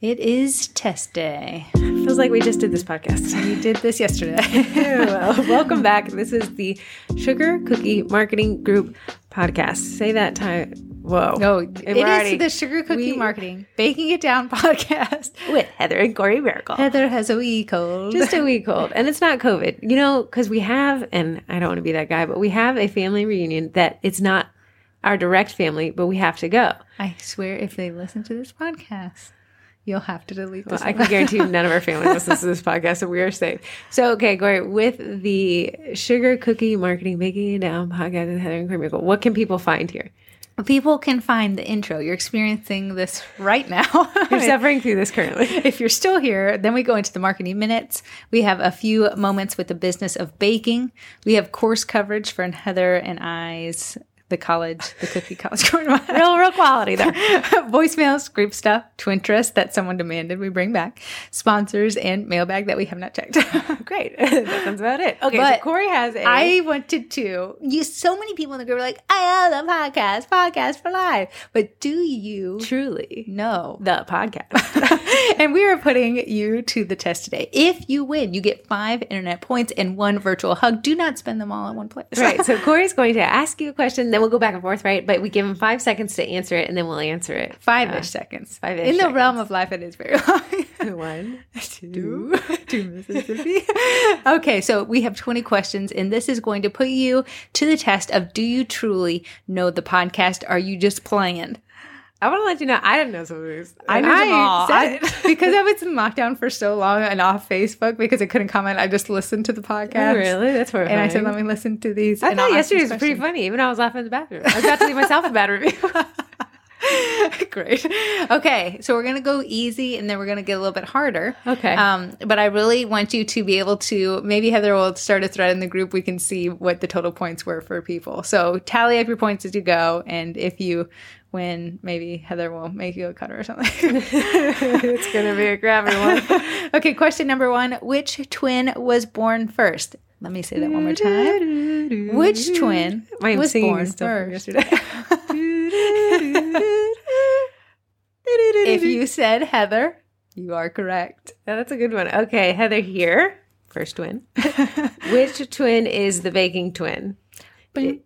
It is test day. Feels like we just did this podcast. We did this yesterday. Well, welcome back. This is the Sugar Cookie Marketing Group podcast. Say that time. Whoa. No, it is the Sugar Cookie Marketing Baking It Down podcast. With Heather and Cory Miracle. Heather has a wee cold. Just a wee cold. And it's not COVID. You know, because we have, and I don't want to be that guy, but we have a family reunion that it's not our direct family, but we have to go. I swear if they listen to this podcast. You'll have to delete this. Well, I can guarantee none of our family listens to this podcast, so we are safe. So, okay, Cory, with the Sugar Cookie Marketing Baking It Down podcast with Heather and Cory Miracle, what can people find here? People can find the intro. You're experiencing this right now. You're suffering through this currently. If you're still here, then we go into the marketing minutes. We have a few moments with the business of baking. We have course coverage for Heather and I's. The Cookie College. real quality there. Voicemails, group stuff, Twinterest that someone demanded we bring back, sponsors, and mailbag that we have not checked. Great. That sounds about it. Okay, but so Cory has a... I wanted to... So many people in the group were like, I love the podcast for life. But do you... Truly. Know the podcast. And we are putting you to the test today. If you win, you get 5 internet points and 1 virtual hug. Do not spend them all in one place. Right. So Cory's going to ask you a question, then we'll go back and forth, right? But we give him 5 seconds to answer it, and then we'll answer it. 5-ish seconds. 5-ish seconds. In the realm of life, it is very long. 1, 2, Mississippi. Okay, so we have 20 questions, and this is going to put you to the test of, do you truly know the podcast? Are you just playing? I want to let you know, I didn't know some of these. I knew them all. Because I was in lockdown for so long and off Facebook because I couldn't comment. I just listened to the podcast. Oh, really? That's horrifying. And I said, let me listen to these. I thought yesterday was pretty funny, even though I was laughing in the bathroom. I was about to leave myself a bad review. Great. Okay, so we're going to go easy, and then we're going to get a little bit harder. Okay. But I really want you to be able to, maybe Heather will start a thread in the group. We can see what the total points were for people. So tally up your points as you go, and if you win, maybe Heather will make you a cutter or something. It's going to be a grabby one. Okay, question number 1. Which twin was born first? Let me say that one more time. Which twin was born first? If you said Heather, you are correct. Oh, that's a good one. Okay, Heather here. First twin. Which twin is the baking twin? People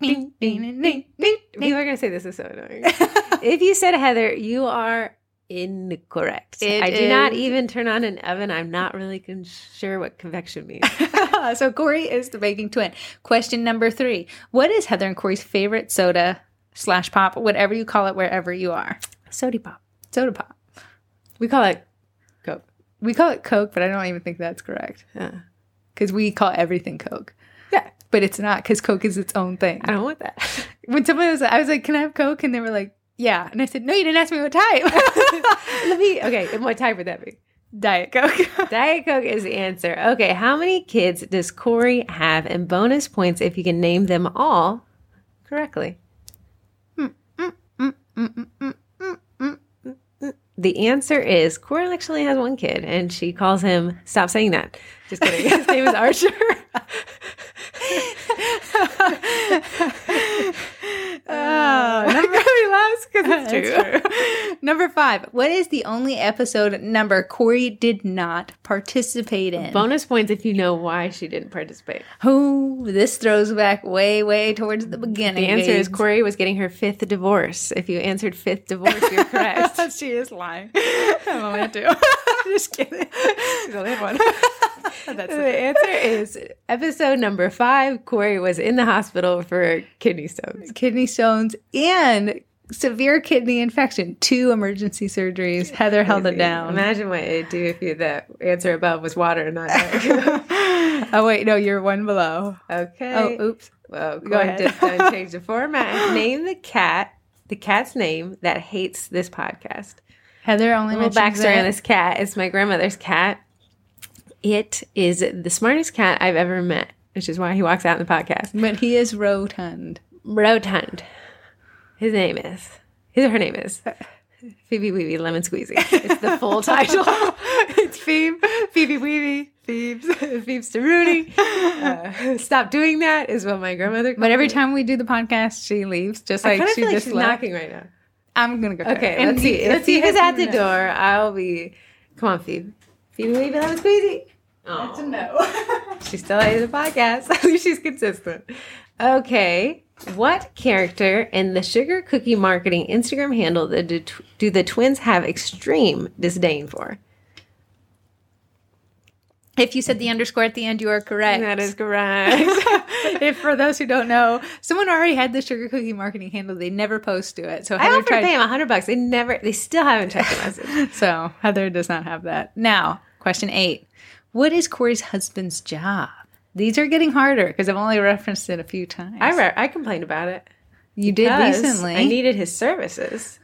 are going to say this is so annoying. If you said Heather, you are incorrect. I do not even turn on an oven. I'm not really sure what convection means. So Cory is the baking twin. Question number 3. What is Heather and Cory's favorite soda/pop, whatever you call it, wherever you are? Soda pop. We call it Coke. But I don't even think that's correct. Because we call everything Coke. Yeah. But it's not, because Coke is its own thing. I don't want that. When somebody was, I was like, can I have Coke? And they were like, yeah. And I said, no, you didn't ask me what type. Okay, and what type would that be? Diet Coke. Diet Coke is the answer. Okay, how many kids does Cory have? And bonus points if you can name them all correctly. The answer is Cory actually has 1 kid, and she calls him, stop saying that. Just kidding. His name is Archer. Number 5. What is the only episode number Cory did not participate in? Bonus points if you know why she didn't participate. Oh, this throws back way towards the beginning. The answer is Cory was getting her 5th divorce. If you answered 5th divorce, you're correct. She is lying. I'm only at 2. Just kidding. She's only had 1. That's the answer is episode number 5. Cory was in the hospital for kidney stones. And severe kidney infection. 2 emergency surgeries. Heather held it down. Imagine what it'd do if you the answer above was water and not air. Oh, wait. No, you're 1 below. Okay. Oh, oops. Well, go ahead. Just don't change the format. Name the cat's name that hates this podcast. Heather only mentioned that. A little backstory on this cat. It's my grandmother's cat. It is the smartest cat I've ever met, which is why he walks out in the podcast. But he is rotund. Her name is Phoebe Weeby Lemon Squeezy. It's the full title. It's Phoebe Weeby, Phoebes to Rooney. Stop doing that is what my grandmother called. But every time we do the podcast, she leaves. Just like she's knocking right now. I'm going to go. Okay, let's see. If Phoebe's at the door, I'll be... Come on, Phoebe. Phoebe Weeby Lemon Squeezy. That's a no. She's still at the podcast. At least she's consistent. Okay. What character in the Sugar Cookie Marketing Instagram handle do the twins have extreme disdain for? If you said the underscore at the end, you are correct. That is correct. If for those who don't know, someone already had the Sugar Cookie Marketing handle. They never post to it. So Heather I offered to pay them $100. They still haven't checked the message. So Heather does not have that. Now, question 8. What is Cory's husband's job? These are getting harder because I've only referenced it a few times. I complained about it. You did recently. I needed his services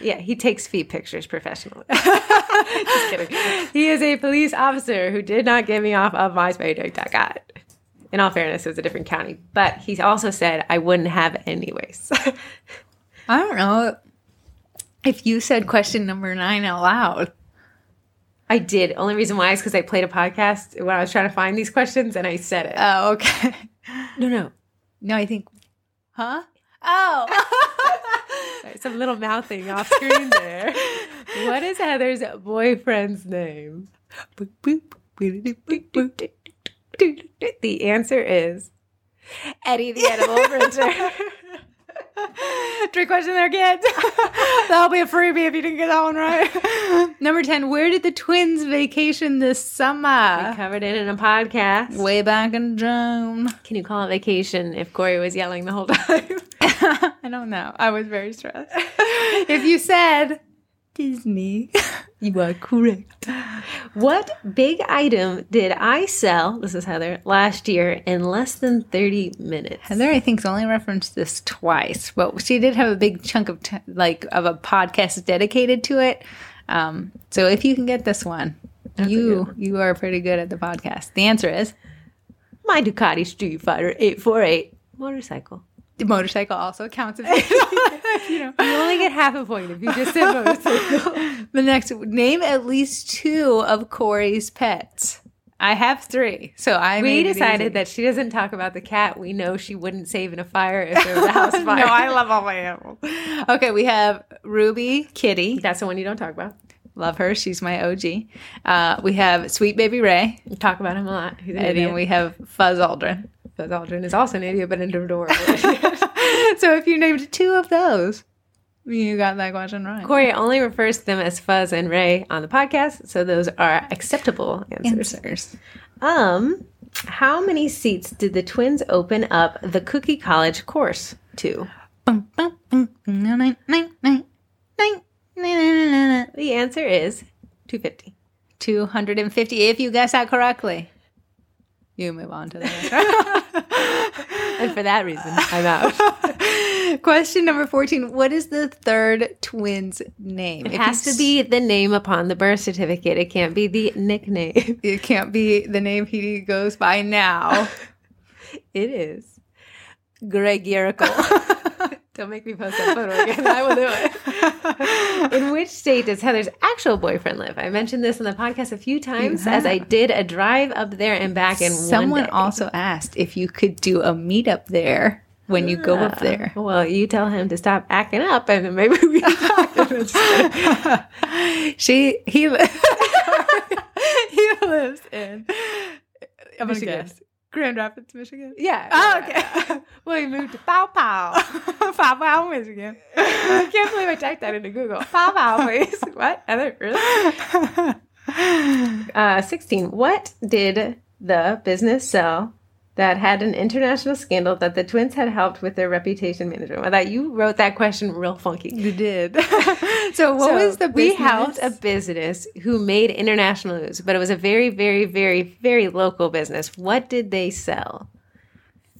he takes feet pictures professionally. Just kidding. He is a police officer who did not get me off of my paycheck that got. In all fairness, it was a different county. But he also said I wouldn't have anyways. I don't know if you said question number 9 out loud. I did. Only reason why is because I played a podcast when I was trying to find these questions and I said it. Oh, okay. No. No, I think, huh? Oh. Sorry, some little mouthing off screen there. What is Heather's boyfriend's name? The answer is Eddie the Edible Printer. 3 questions there, kids. That'll be a freebie if you didn't get that one right. Number 10, where did the twins vacation this summer? We covered it in a podcast. Way back in June. Can you call it vacation if Cory was yelling the whole time? I don't know. I was very stressed. If you said Disney, you are correct. What big item did I sell, this is Heather, last year in less than 30 minutes? Heather, I think, has only referenced this twice. Well, she did have a big chunk of a podcast dedicated to it. So if you can get this one, you are pretty good at the podcast. The answer is my Ducati Street Fighter 848 motorcycle. The motorcycle also counts. You only get half a point if you just said motorcycle. The next, name at least 2 of Cory's pets. I have 3, so we decided that she doesn't talk about the cat. We know she wouldn't save in a fire if there was a house fire. No, I love all my animals. Okay, we have Ruby, Kitty. That's the one you don't talk about. Love her. She's my OG. We have Sweet Baby Ray. We talk about him a lot. He's an idiot. Then we have Fuzz Aldrin. Buzz Aldrin is also an idiot, but adorable. So if you named 2 of those, you got that question right. Cory only refers to them as Fuzz and Ray on the podcast, so those are acceptable answers. How many seats did the twins open up the Cookie College course to? The answer is 250. 250, if you guessed that correctly. You move on to the next. And for that reason, I'm out. Question number 14. What is the third twin's name? It has to be the name upon the birth certificate. It can't be the nickname. It can't be the name he goes by now. It is Greg Yerickle. Don't make me post that photo again. I will do it. In which state does Heather's actual boyfriend live? I mentioned this in the podcast a few times as I did a drive up there and back in one day. Someone also asked if you could do a meetup there when you go up there. Well, you tell him to stop acting up and then maybe we can talk. He lives in Michigan. Grand Rapids, Michigan? Yeah. Oh, okay. Well, he moved to Paw Paw. Paw Paw, Michigan. I can't believe I typed that into Google. Paw Paw, please. What? Heather, really? 16. What did the business sell that had an international scandal that the twins had helped with their reputation management? I thought you wrote that question real funky. You did. So was the business? We helped a business who made international news, but it was a very, very, very, very local business. What did they sell?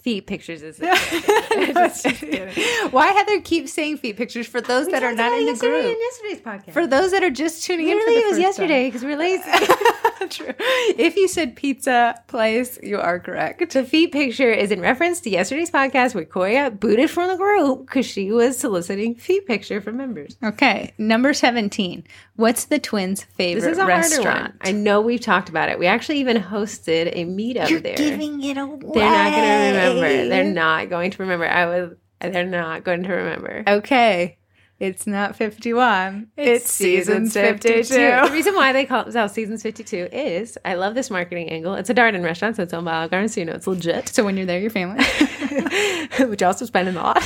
Feet pictures is it? Just kidding. Why Heather keeps saying feet pictures for those that are not in the group? In yesterday's podcast. For those that are just tuning in for the first time. It was yesterday because we're lazy. True. If you said pizza place, you are correct. The feet picture is in reference to yesterday's podcast where Cory got booted from the group because she was soliciting feet picture from members. Okay. Number 17. What's the twins' favorite restaurant? I know we've talked about it. We actually even hosted a meetup there. Giving it away. They're not going to remember. They're not going to remember. Okay. It's not 51. It's Seasons 52. The reason why they call it Seasons 52 is, I love this marketing angle. It's a Darden restaurant, so it's on Mile Garden, so you know it's legit. So when you're there, your family. Which also spend a lot.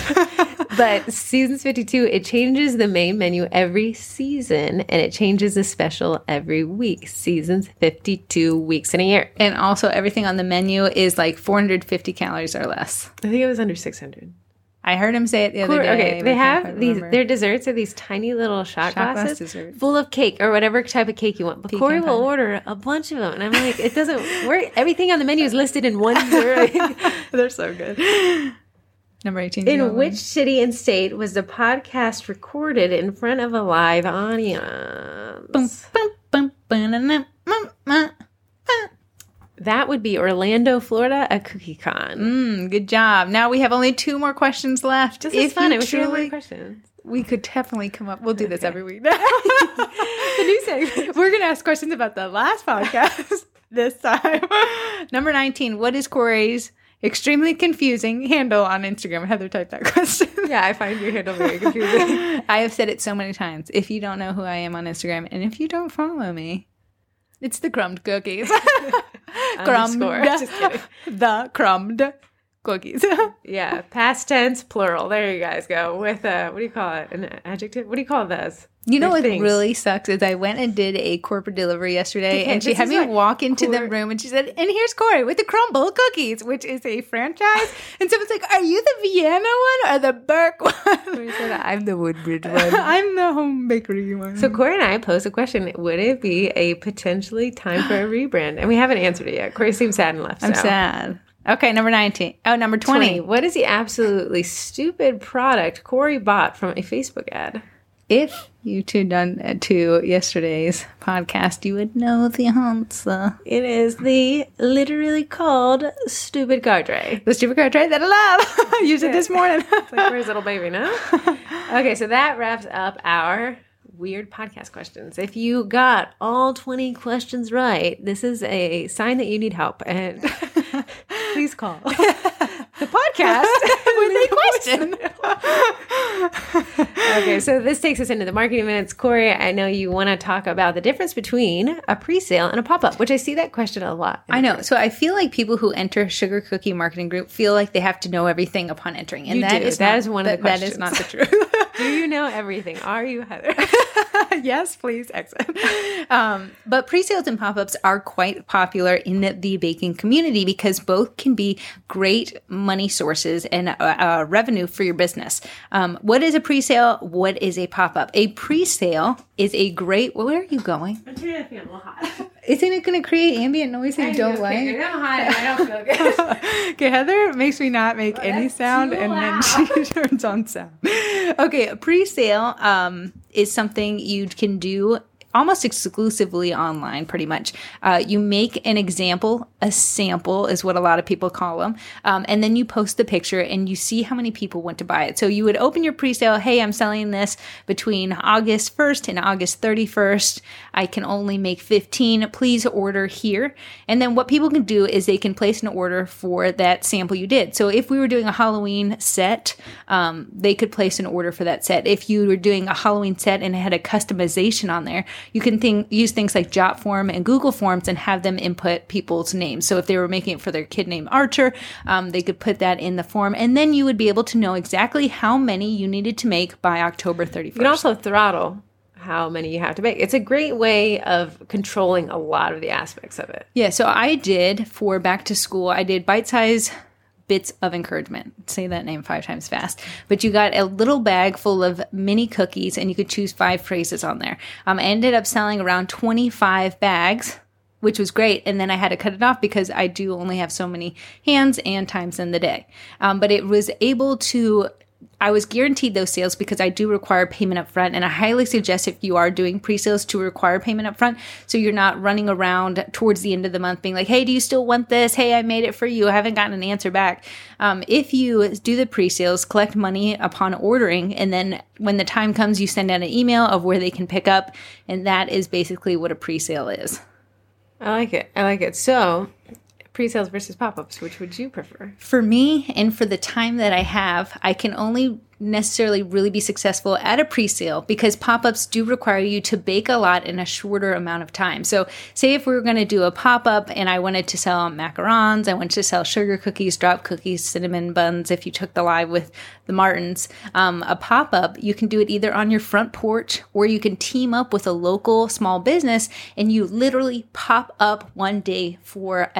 But Seasons 52, it changes the main menu every season, and it changes a special every week. Seasons 52 weeks in a year. And also everything on the menu is like 450 calories or less. I think it was under 600. I heard him say it the other day. Okay, they have these. Their desserts are these tiny little shot glasses full of cake or whatever type of cake you want. But Cory will order a bunch of them, and I'm like, it doesn't work. Everything on the menu is listed in one word. They're so good. Number 18. In which city and state was the podcast recorded in front of a live audience? That would be Orlando, Florida, at CookieCon. Good job. Now we have only two more questions left. This is fun. I wish we had more questions. We could definitely come up. We'll do this every week. The new segment. We're going to ask questions about the last podcast this time. Number 19. What is Cory's extremely confusing handle on Instagram? Heather typed that question. Yeah, I find your handle very confusing. I have said it so many times. If you don't know who I am on Instagram, and if you don't follow me, it's the crumbed cookies. The crumbed cookies. Yeah, past tense, plural. There you guys go. With what do you call it? An adjective? What do you call this? You know what really sucks is I went and did a corporate delivery yesterday, and she had me walk into the room, and she said, and here's Cory with the crumble cookies, which is a franchise. And someone's like, are you the Vienna one or the Burke one? Said, I'm the Woodbridge one. I'm the home bakery one. So Cory and I posed a question. Would it be a potentially time for a rebrand? And we haven't answered it yet. Cory seems sad and left. I'm sad. Okay, number 19. Oh, number 20. What is the absolutely stupid product Cory bought from a Facebook ad? If you tuned on to yesterday's podcast, you would know the answer. It is the literally called stupid card tray. The stupid card tray that I love. Used it this morning. It's like, where's little baby now? Okay, so that wraps up our weird podcast questions. If you got all 20 questions right, this is a sign that you need help. And please call the podcast with a question. Okay, so this takes us into the marketing minutes. Cory, I know you want to talk about the difference between a pre-sale and a pop-up, which I see that question a lot. I know. So I feel like people who enter Sugar Cookie Marketing Group feel like they have to know everything upon entering. And that is one of the questions. That is not the truth. Do you know everything? Are you, Heather? Yes, please. Excellent. But pre-sales and pop-ups are quite popular in the baking community because both can be great money sources and revenue for your business. What is a pre-sale? What is a pop-up? A pre-sale is a great... Where are you going? I'm turning it a little hot. Isn't it going to create ambient noise that you don't like? I'm hot and I don't feel good. Okay, Heather makes me not make any sound and then she turns on sound. Okay, a pre-sale is something you can do almost exclusively online, pretty much. You make an example, a sample is what a lot of people call them, and then you post the picture and you see how many people want to buy it. So you would open your pre-sale, hey, I'm selling this between August 1st and August 31st. I can only make 15. Please order here. And then what people can do is they can place an order for that sample you did. So if we were doing a Halloween set, they could place an order for that set. If you were doing a Halloween set and it had a customization on there, you can use things like Jotform and Google Forms and have them input people's names. So if they were making it for their kid named Archer, they could put that in the form. And then you would be able to know exactly how many you needed to make by October 31st. You can also throttle how many you have to make. It's a great way of controlling a lot of the aspects of it. Yeah, so I did for back to school, I did bite-size bits of encouragement. Say that name 5 times fast. But you got a little bag full of mini cookies and you could choose 5 phrases on there. I ended up selling around 25 bags, which was great. And then I had to cut it off because I do only have so many hands and times in the day. But it was able to... I was guaranteed those sales because I do require payment up front, and I highly suggest if you are doing pre-sales to require payment up front so you're not running around towards the end of the month being like, hey, do you still want this? Hey, I made it for you. I haven't gotten an answer back. If you do the pre-sales, collect money upon ordering, and then when the time comes, you send out an email of where they can pick up, and that is basically what a pre-sale is. I like it. I like it. So... pre-sales versus pop-ups, which would you prefer? For me and for the time that I have, I can only necessarily really be successful at a pre-sale because pop-ups do require you to bake a lot in a shorter amount of time. So say if we were going to do a pop-up and I wanted to sell macarons, I wanted to sell sugar cookies, drop cookies, cinnamon buns, if you took the live with the Martins, a pop-up, you can do it either on your front porch or you can team up with a local small business and you literally pop up one day for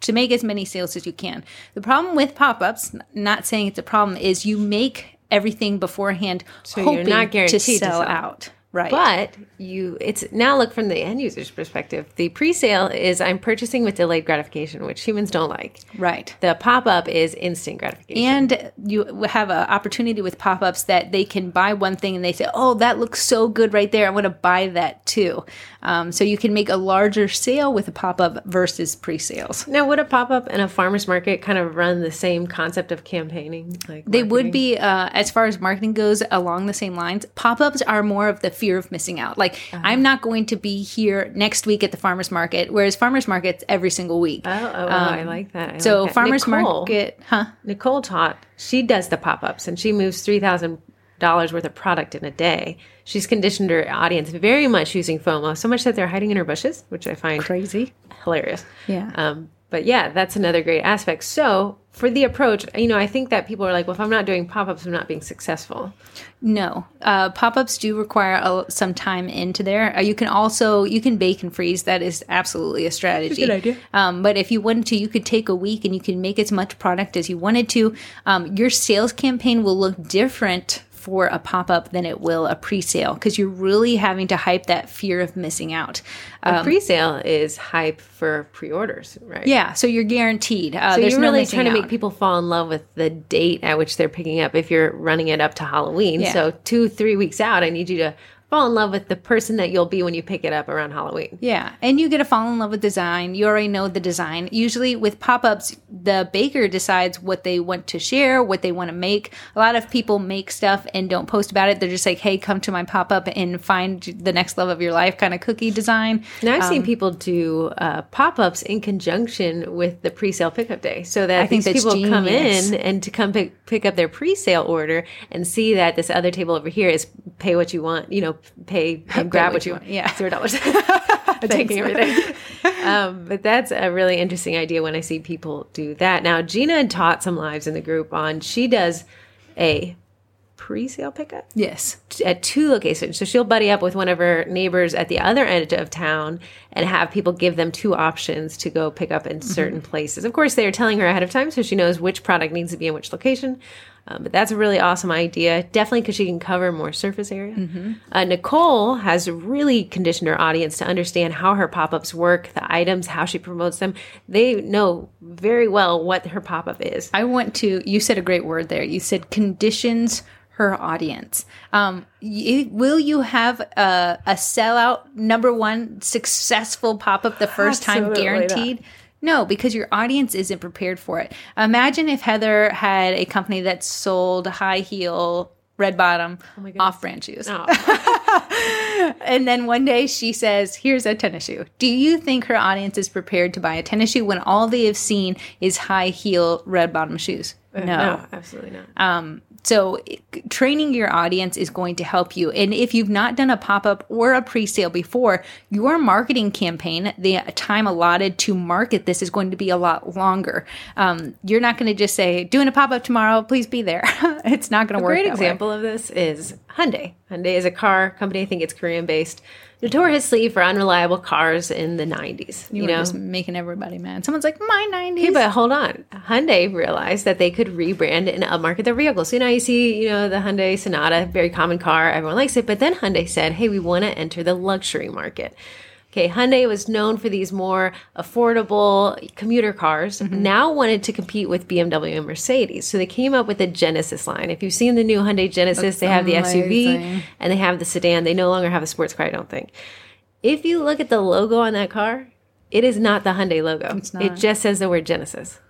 to make as many sales as you can. The problem with pop-ups, not saying it's a problem, is you make everything beforehand, so hoping you're not guaranteed to sell out. Right. But it's now look from the end user's perspective. The pre-sale is I'm purchasing with delayed gratification, which humans don't like. Right. The pop-up is instant gratification. And you have an opportunity with pop-ups that they can buy one thing and they say, oh, that looks so good right there. I want to buy that too. So you can make a larger sale with a pop-up versus pre-sales. Now, would a pop-up and a farmer's market kind of run the same concept of campaigning? Like they would be, as far as marketing goes, along the same lines. Pop-ups are more of the fear of missing out. Like, I'm not going to be here next week at the farmer's market, whereas farmer's market's every single week. I like that. Farmer's market, huh? Nicole she does the pop-ups and she moves $3,000 worth of product in a day. She's conditioned her audience very much using FOMO, so much that they're hiding in her bushes, which I find crazy, hilarious. Yeah. But yeah, that's another great aspect. So for the approach, I think that people are like, well, if I'm not doing pop-ups, I'm not being successful. No. Pop-ups do require some time into there. You can bake and freeze. That is absolutely a strategy. That's a good idea. But if you wanted to, you could take a week and you can make as much product as you wanted to. Your sales campaign will look different for a pop-up than it will a pre-sale because you're really having to hype that fear of missing out. A pre-sale is hype for pre-orders, right? Yeah, so you're guaranteed. So you're really trying to make people fall in love with the date at which they're picking up if you're running it up to Halloween. Yeah. So 2-3 weeks out, I need you to fall in love with the person that you'll be when you pick it up around Halloween. Yeah, and you get to fall in love with design. You already know the design. Usually with pop-ups, the baker decides what they want to share, what they want to make. A lot of people make stuff and don't post about it. They're just like, hey, come to my pop-up and find the next love of your life kind of cookie design. Now I've seen people do pop-ups in conjunction with the pre-sale pickup day so that people come in and to come pick up their pre-sale order and see that this other table over here is pay what you want, pay and grab what you want. Yeah. $0. Taking everything. But that's a really interesting idea when I see people do that. Now, Gina had taught some lives in the group on, she does a pre-sale pickup? Yes. At 2 locations. So she'll buddy up with one of her neighbors at the other end of town and have people give them 2 options to go pick up in certain places. Of course, they are telling her ahead of time so she knows which product needs to be in which location. But that's a really awesome idea, definitely because she can cover more surface area. Mm-hmm. Nicole has really conditioned her audience to understand how her pop-ups work, the items, how she promotes them. They know very well what her pop-up is. You said a great word there. You said conditions her audience. Will you have a sellout, number one, successful pop-up the first time guaranteed? Not. No, because your audience isn't prepared for it. Imagine if Heather had a company that sold high heel, red bottom, off-brand shoes. Oh. And then one day she says, here's a tennis shoe. Do you think her audience is prepared to buy a tennis shoe when all they have seen is high heel, red bottom shoes? No, absolutely not. So training your audience is going to help you. And if you've not done a pop-up or a pre-sale before, your marketing campaign, the time allotted to market this is going to be a lot longer. You're not going to just say, doing a pop-up tomorrow, please be there. It's not going to work that way. A great example of this is Hyundai. Hyundai is a car company. I think it's Korean-based. Notoriously for unreliable cars in the 90s. You were just making everybody mad. Someone's like, my 90s. Hey, but hold on. Hyundai realized that they could rebrand and upmarket their vehicles. So now you see, the Hyundai Sonata, very common car. Everyone likes it. But then Hyundai said, hey, we want to enter the luxury market. Okay, Hyundai was known for these more affordable commuter cars, now wanted to compete with BMW and Mercedes. So they came up with the Genesis line. If you've seen the new Hyundai Genesis, they have the SUV and they have the sedan. They no longer have a sports car, I don't think. If you look at the logo on that car, it is not the Hyundai logo. It's not. It just says the word Genesis.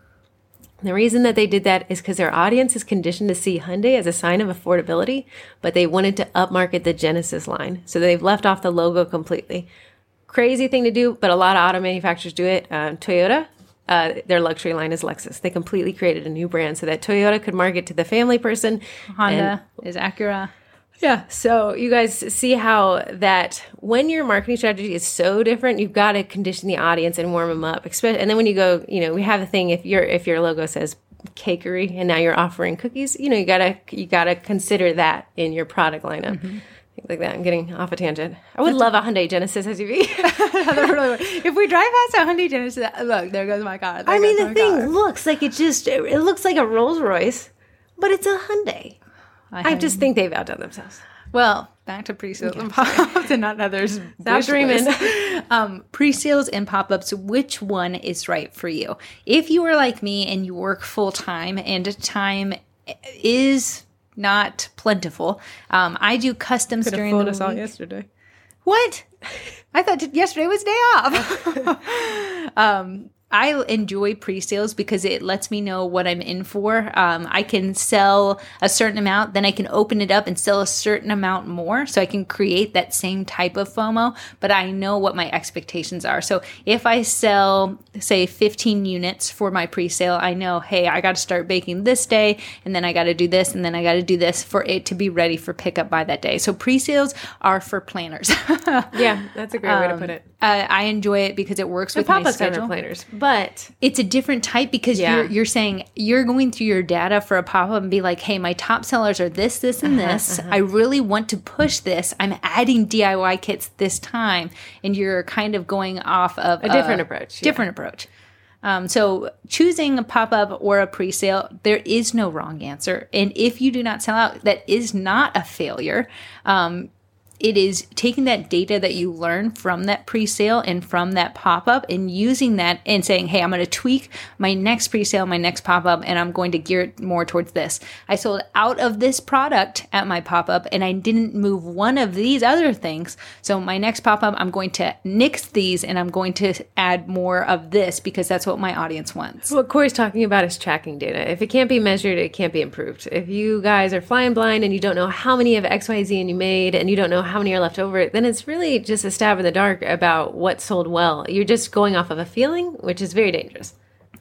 The reason that they did that is because their audience is conditioned to see Hyundai as a sign of affordability, but they wanted to upmarket the Genesis line. So they've left off the logo completely. Crazy thing to do, but a lot of auto manufacturers do it. Toyota Their luxury line is Lexus. They completely created a new brand so that Toyota could market to the family person. Honda is Acura. Yeah. So you guys see how that when your marketing strategy is so different, you've got to condition the audience and warm them up. And then when you go, you know, we have a thing, if your logo says cakery and now you're offering cookies, you know, you gotta consider that in your product lineup. Mm-hmm. Things like that. I'm getting off a tangent. I would love a Hyundai Genesis SUV. If we drive past a Hyundai Genesis, look, there goes my car. The thing looks like it looks like a Rolls Royce, but it's a Hyundai. I just think they've outdone themselves. Well, back to pre-sales and pop-ups and not others. Stop dreaming. Pre-sales and pop-ups, which one is right for you? If you are like me and you work full-time and time is not plentiful, I do customs during the week. Could have fooled us all yesterday. What? I thought yesterday was day off. I enjoy pre-sales because it lets me know what I'm in for. I can sell a certain amount, then I can open it up and sell a certain amount more. So I can create that same type of FOMO, but I know what my expectations are. So if I sell, say, 15 units for my pre-sale, I know, hey, I got to start baking this day, and then I got to do this, and then I got to do this for it to be ready for pickup by that day. So pre-sales are for planners. Yeah, that's a great way to put it. I enjoy it because it works with my schedule. Pop-ups are planners. But it's a different type because you're saying you're going through your data for a pop-up and be like, hey, my top sellers are this, this, and this. I really want to push this. I'm adding DIY kits this time. And you're kind of going off of a different approach. So choosing a pop-up or a pre-sale, there is no wrong answer. And if you do not sell out, that is not a failure. It is taking that data that you learn from that pre-sale and from that pop-up and using that and saying, hey, I'm going to tweak my next pre-sale, my next pop-up, and I'm going to gear it more towards this. I sold out of this product at my pop-up and I didn't move one of these other things. So my next pop-up, I'm going to nix these and I'm going to add more of this because that's what my audience wants. What Cory's talking about is tracking data. If it can't be measured, it can't be improved. If you guys are flying blind and you don't know how many of X, Y, Z and you made and you don't know how many are left over, then it's really just a stab in the dark about what sold well. You're just going off of a feeling, which is very dangerous.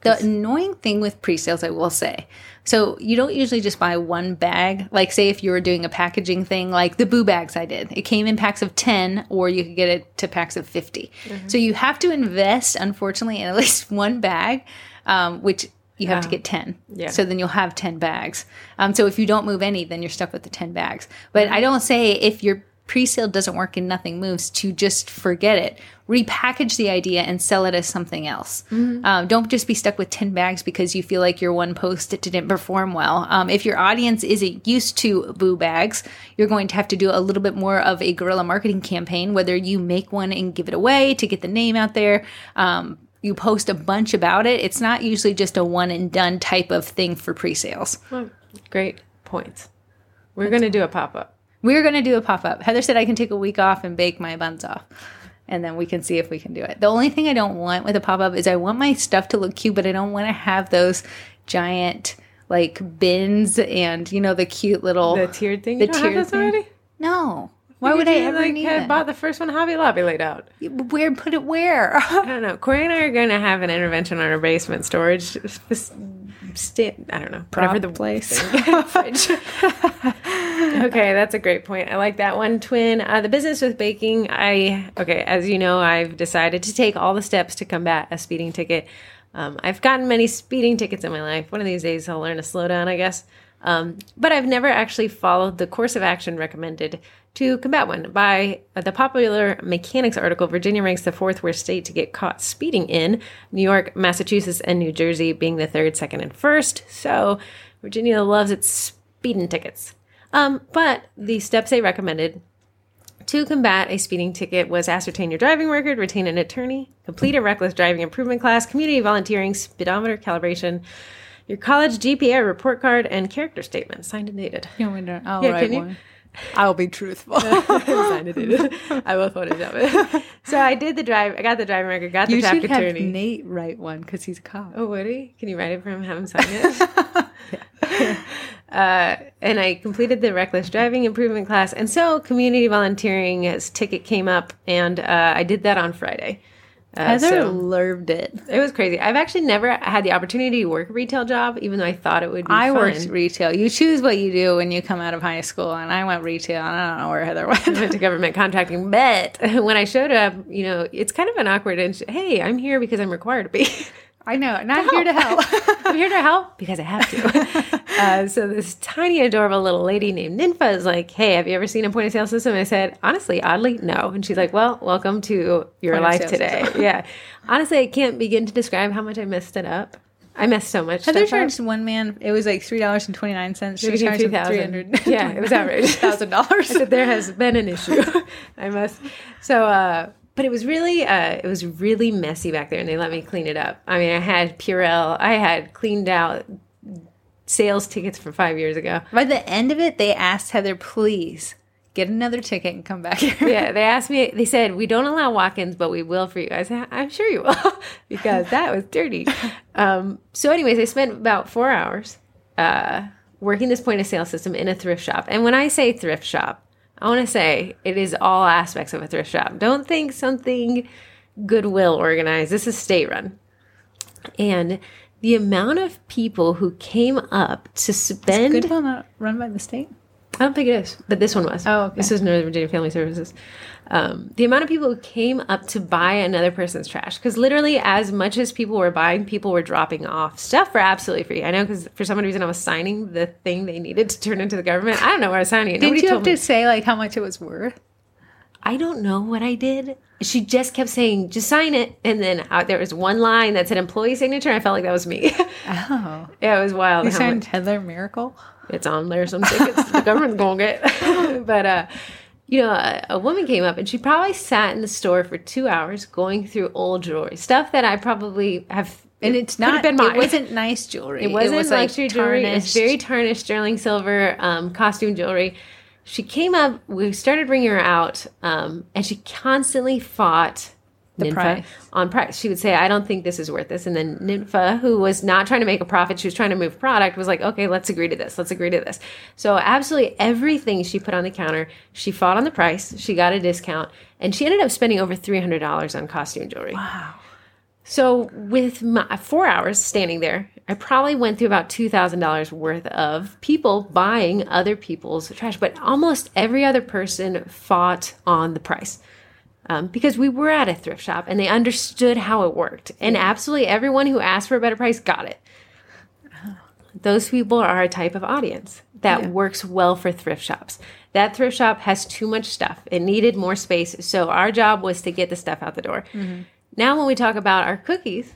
The annoying thing with pre-sales, I will say, so you don't usually just buy one bag. Like say if you were doing a packaging thing, like the boo bags I did, it came in packs of 10 or you could get it to packs of 50. Mm-hmm. So you have to invest, unfortunately, in at least one bag, which you have to get 10. Yeah. So then you'll have 10 bags. So if you don't move any, then you're stuck with the 10 bags. But I don't say if you're pre-sale doesn't work and nothing moves to just forget it. Repackage the idea and sell it as something else. Mm-hmm. Don't just be stuck with 10 bags because you feel like your one post it didn't perform well. If your audience isn't used to boo bags, you're going to have to do a little bit more of a guerrilla marketing campaign, whether you make one and give it away to get the name out there. You post a bunch about it. It's not usually just a one and done type of thing for pre-sales. Well, great points. We're going to do a pop-up. We're going to do a pop-up. Heather said I can take a week off and bake my buns off, and then we can see if we can do it. The only thing I don't want with a pop-up is I want my stuff to look cute, but I don't want to have those giant, like, bins and, you know, the cute little... The tiered thing? You don't have this already? No. Why would I ever need it? I bought the first one Hobby Lobby laid out. Where? Put it where? I don't know. Cory and I are going to have an intervention on our basement storage... I don't know. Whatever the place. Okay, that's a great point. I like that one, Twin. The business with baking, as you know, I've decided to take all the steps to combat a speeding ticket. I've gotten many speeding tickets in my life. One of these days I'll learn to slow down, I guess. But I've never actually followed the course of action recommended to combat one. By the popular mechanics article, Virginia ranks the fourth worst state to get caught speeding in, New York, Massachusetts, and New Jersey being the third, second, and first. So Virginia loves its speeding tickets. But the steps they recommended to combat a speeding ticket was ascertain your driving record, retain an attorney, complete a reckless driving improvement class, community volunteering, speedometer calibration, your college GPA report card, and character statement, signed and dated. I'll write one. I'll be truthful. Signed and dated. I will Photoshop it. So I did the drive. I got the driving record, got the traffic attorney. You should have Nate write one because he's a cop. Oh, would he? Can you write it for him? Have him sign it? Yeah. And I completed the reckless driving improvement class. And so community volunteering ticket came up, and I did that on Friday. Heather loved it. It was crazy. I've actually never had the opportunity to work a retail job, even though I thought it would be fun. I worked retail. You choose what you do when you come out of high school, and I went retail, and I don't know where Heather went. I went to government contracting. But when I showed up, you know, it's kind of an awkward, hey, I'm here because I'm required to be. I know. Not here to help. I'm here to help because I have to. So this tiny, adorable little lady named Ninfa is like, hey, have you ever seen a point of sale system? And I said, honestly, oddly, no. And she's like, well, welcome to your life today. Yeah. Honestly, I can't begin to describe how much I messed it up. I messed so much. Heather charged one man, it was like $3.29. She charged him $300. Yeah, it was outrageous. $1,000. So there has been an issue. But it was really messy back there, and they let me clean it up. I mean, I had Purell. I had cleaned out sales tickets from 5 years ago. By the end of it, they asked Heather, please get another ticket and come back here. Yeah, they asked me. They said, we don't allow walk-ins, but we will for you. I said, I'm sure you will, because that was dirty. So anyways, I spent about 4 hours working this point-of-sale system in a thrift shop. And when I say thrift shop, I want to say it is all aspects of a thrift shop. Don't think something Goodwill organized. This is state-run. And the amount of people who came up to spend... Is Goodwill not run by the state? I don't think it is, but this one was. Oh, okay. This is Northern Virginia Family Services. The amount of people who came up to buy another person's trash, because literally as much as people were buying, people were dropping off stuff for absolutely free. I know, because for some reason I was signing the thing they needed to turn into the government. I don't know where I was signing it. Did Nobody you told have me. To say like how much it was worth? I don't know what I did. She just kept saying, just sign it. And then there was one line that said employee signature. And I felt like that was me. Oh. Yeah, it was wild. You signed Heather Miracle? It's on there. Some tickets the government's going to get. But, you know, a woman came up and she probably sat in the store for 2 hours going through old jewelry. Stuff that I probably have. And it's not. Been mine. It wasn't nice jewelry. It wasn't luxury jewelry. It's very tarnished sterling silver, costume jewelry. She came up, we started bringing her out, and she constantly fought Ninfa on price. She would say, I don't think this is worth this. And then Ninfa, who was not trying to make a profit, she was trying to move product, was like, okay, let's agree to this. Let's agree to this. So absolutely everything she put on the counter, she fought on the price. She got a discount. And she ended up spending over $300 on costume jewelry. Wow. So with my 4 hours standing there, I probably went through about $2,000 worth of people buying other people's trash. But almost every other person fought on the price because we were at a thrift shop and they understood how it worked. And absolutely everyone who asked for a better price got it. Those people are a type of audience that works well for thrift shops. That thrift shop has too much stuff. It needed more space. So our job was to get the stuff out the door. Mm-hmm. Now when we talk about our cookies,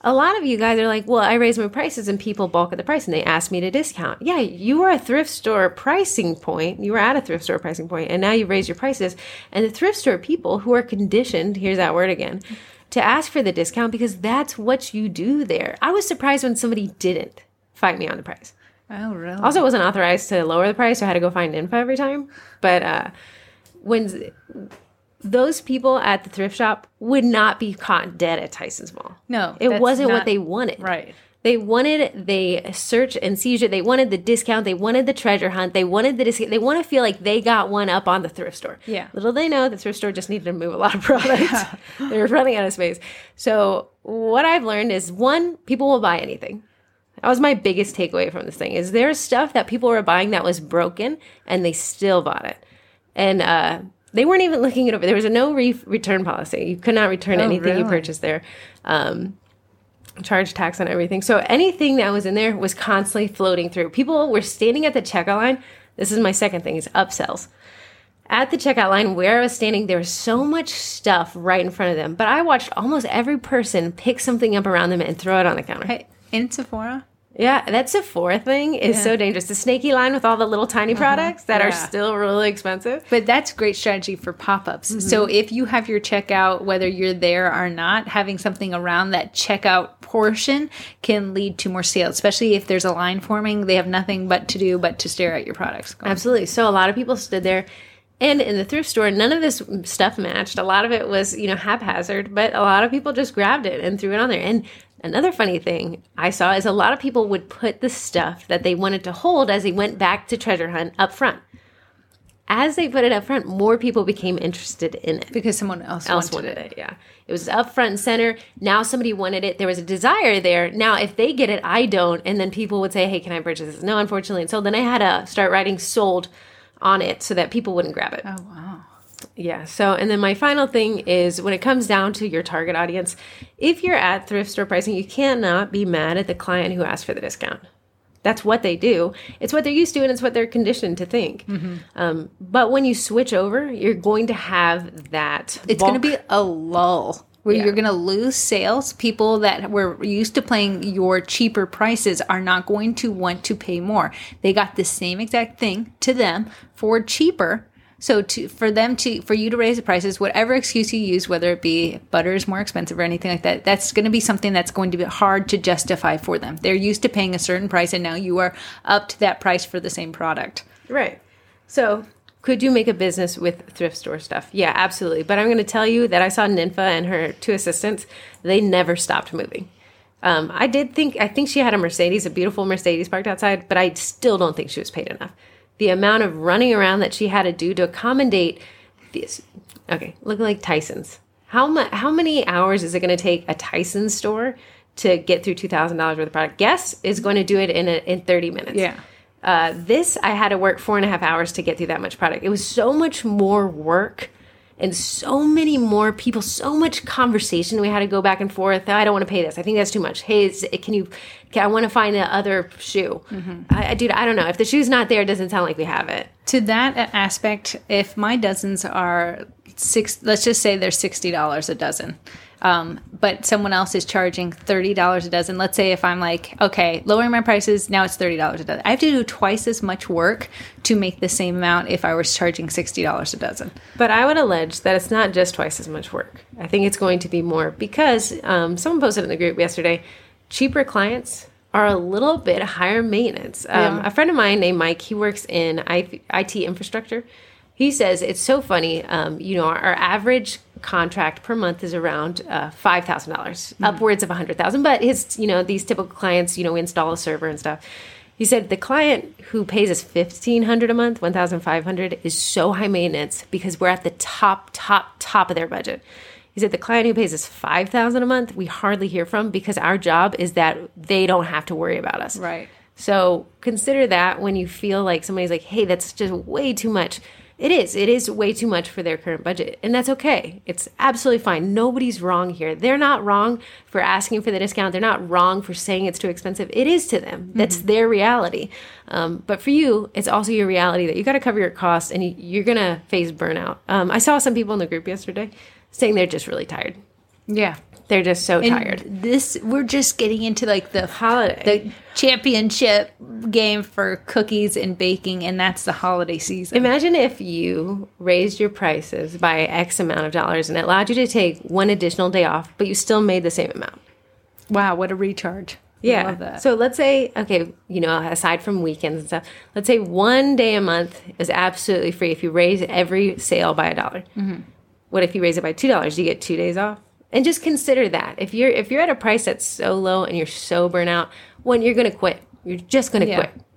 a lot of you guys are like, well, I raised my prices and people balk at the price and they asked me to discount. Yeah, you were a thrift store pricing point. You were at a thrift store pricing point and now you've raised your prices. And the thrift store people who are conditioned, here's that word again, to ask for the discount because that's what you do there. I was surprised when somebody didn't fight me on the price. Oh, really? Also, I wasn't authorized to lower the price, so I had to go find info every time. But when... Those people at the thrift shop would not be caught dead at Tyson's Mall. No. It wasn't what they wanted. Right. They wanted the search and seizure. They wanted the discount. They wanted the treasure hunt. They wanted the discount. They want to feel like they got one up on the thrift store. Yeah. Little they know, the thrift store just needed to move a lot of products. Yeah. They were running out of space. So what I've learned is, one, people will buy anything. That was my biggest takeaway from this thing, is there's stuff that people were buying that was broken, and they still bought it. And, they weren't even looking it over. There was a no return policy. You could not return anything you purchased there. Charge tax on everything. So anything that was in there was constantly floating through. People were standing at the checkout line. This is my second thing, is upsells. At the checkout line where I was standing, there was so much stuff right in front of them. But I watched almost every person pick something up around them and throw it on the counter. Hey, in Sephora? Yeah, that Sephora thing is so dangerous. The snaky line with all the little tiny products that are still really expensive. But that's great strategy for pop-ups. Mm-hmm. So if you have your checkout, whether you're there or not, having something around that checkout portion can lead to more sales, especially if there's a line forming. They have nothing but to do but to stare at your products. Absolutely. So a lot of people stood there. And in the thrift store, none of this stuff matched. A lot of it was, you know, haphazard, but a lot of people just grabbed it and threw it on there. And another funny thing I saw is a lot of people would put the stuff that they wanted to hold as they went back to treasure hunt up front. as they put it up front, more people became interested in it. Because someone else wanted it. Yeah. It was up front and center. Now somebody wanted it. There was a desire there. Now if they get it, I don't. And then people would say, hey, can I purchase this? No, unfortunately. And so then I had to start writing sold on it so that people wouldn't grab it. Oh, wow. Yeah. So, and then my final thing is when it comes down to your target audience, if you're at thrift store pricing, you cannot be mad at the client who asked for the discount. That's what they do. It's what they're used to, and it's what they're conditioned to think. Mm-hmm. But when you switch over, you're going to have that. It's going to be a lull where you're going to lose sales. People that were used to paying your cheaper prices are not going to want to pay more. They got the same exact thing to them for cheaper. So for you to raise the prices, whatever excuse you use, whether it be butter is more expensive or anything like that, that's going to be something that's going to be hard to justify for them. They're used to paying a certain price, and now you are up to that price for the same product. Right. So could you make a business with thrift store stuff? Yeah, absolutely. But I'm going to tell you that I saw Ninfa and her two assistants. They never stopped moving. I think she had a Mercedes, a beautiful Mercedes parked outside, but I still don't think she was paid enough. The amount of running around that she had to do to accommodate this. Okay, look like Tyson's. How many hours is it going to take a Tyson store to get through $2,000 worth of product? Guess is going to do it in 30 minutes. Yeah. This, I had to work 4.5 hours to get through that much product. It was so much more work and so many more people, so much conversation. We had to go back and forth. I don't want to pay this. I think that's too much. Hey, I want to find the other shoe. Mm-hmm. Dude, I don't know. If the shoe's not there, it doesn't sound like we have it. To that aspect, if my dozens are let's just say they're $60 a dozen. But someone else is charging $30 a dozen. Let's say if I'm like, okay, lowering my prices, now it's $30 a dozen. I have to do twice as much work to make the same amount if I was charging $60 a dozen. But I would allege that it's not just twice as much work. I think it's going to be more because someone posted in the group yesterday, cheaper clients are a little bit higher maintenance. A friend of mine named Mike, he works in IT infrastructure. He says it's so funny, our average contract per month is around $5,000, upwards of $100,000. But his, these typical clients, we install a server and stuff. He said the client who pays us $1,500 a month, $1,500 is so high maintenance because we're at the top of their budget. He said the client who pays us $5,000 a month, we hardly hear from because our job is that they don't have to worry about us. Right. So consider that when you feel like somebody's like, hey, that's just way too much. It is way too much for their current budget, and that's okay. It's absolutely fine. Nobody's wrong here. They're not wrong for asking for the discount. They're not wrong for saying it's too expensive. It is to them. That's their reality. But for you, it's also your reality that you got to cover your costs, and you're going to face burnout. I saw some people in the group yesterday saying they're just really tired. Yeah. They're just so tired. We're just getting into like the holiday, the championship game for cookies and baking, and that's the holiday season. Imagine if you raised your prices by X amount of dollars and it allowed you to take one additional day off, but you still made the same amount. Wow, what a recharge. Yeah. I love that. So let's say, okay, aside from weekends and stuff, let's say one day a month is absolutely free if you raise every sale by $1. Mm-hmm. What if you raise it by $2? Do you get 2 days off? And just consider that. If you're at a price that's so low and you're so burnt out, when you're going to quit. You're just going to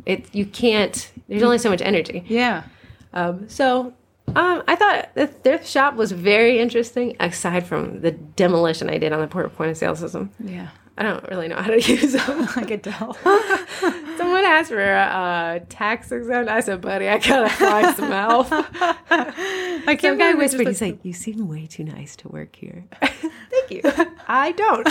quit. You can't. There's only so much energy. Yeah. So I thought the thrift shop was very interesting, aside from the demolition I did on the point of sale system. Yeah. I don't really know how to use them. I could tell. Someone asked for a tax exempt. I said, buddy, I got to fly some help. Some guy whispered, he's like, you seem way too nice to work here. Thank you. I don't.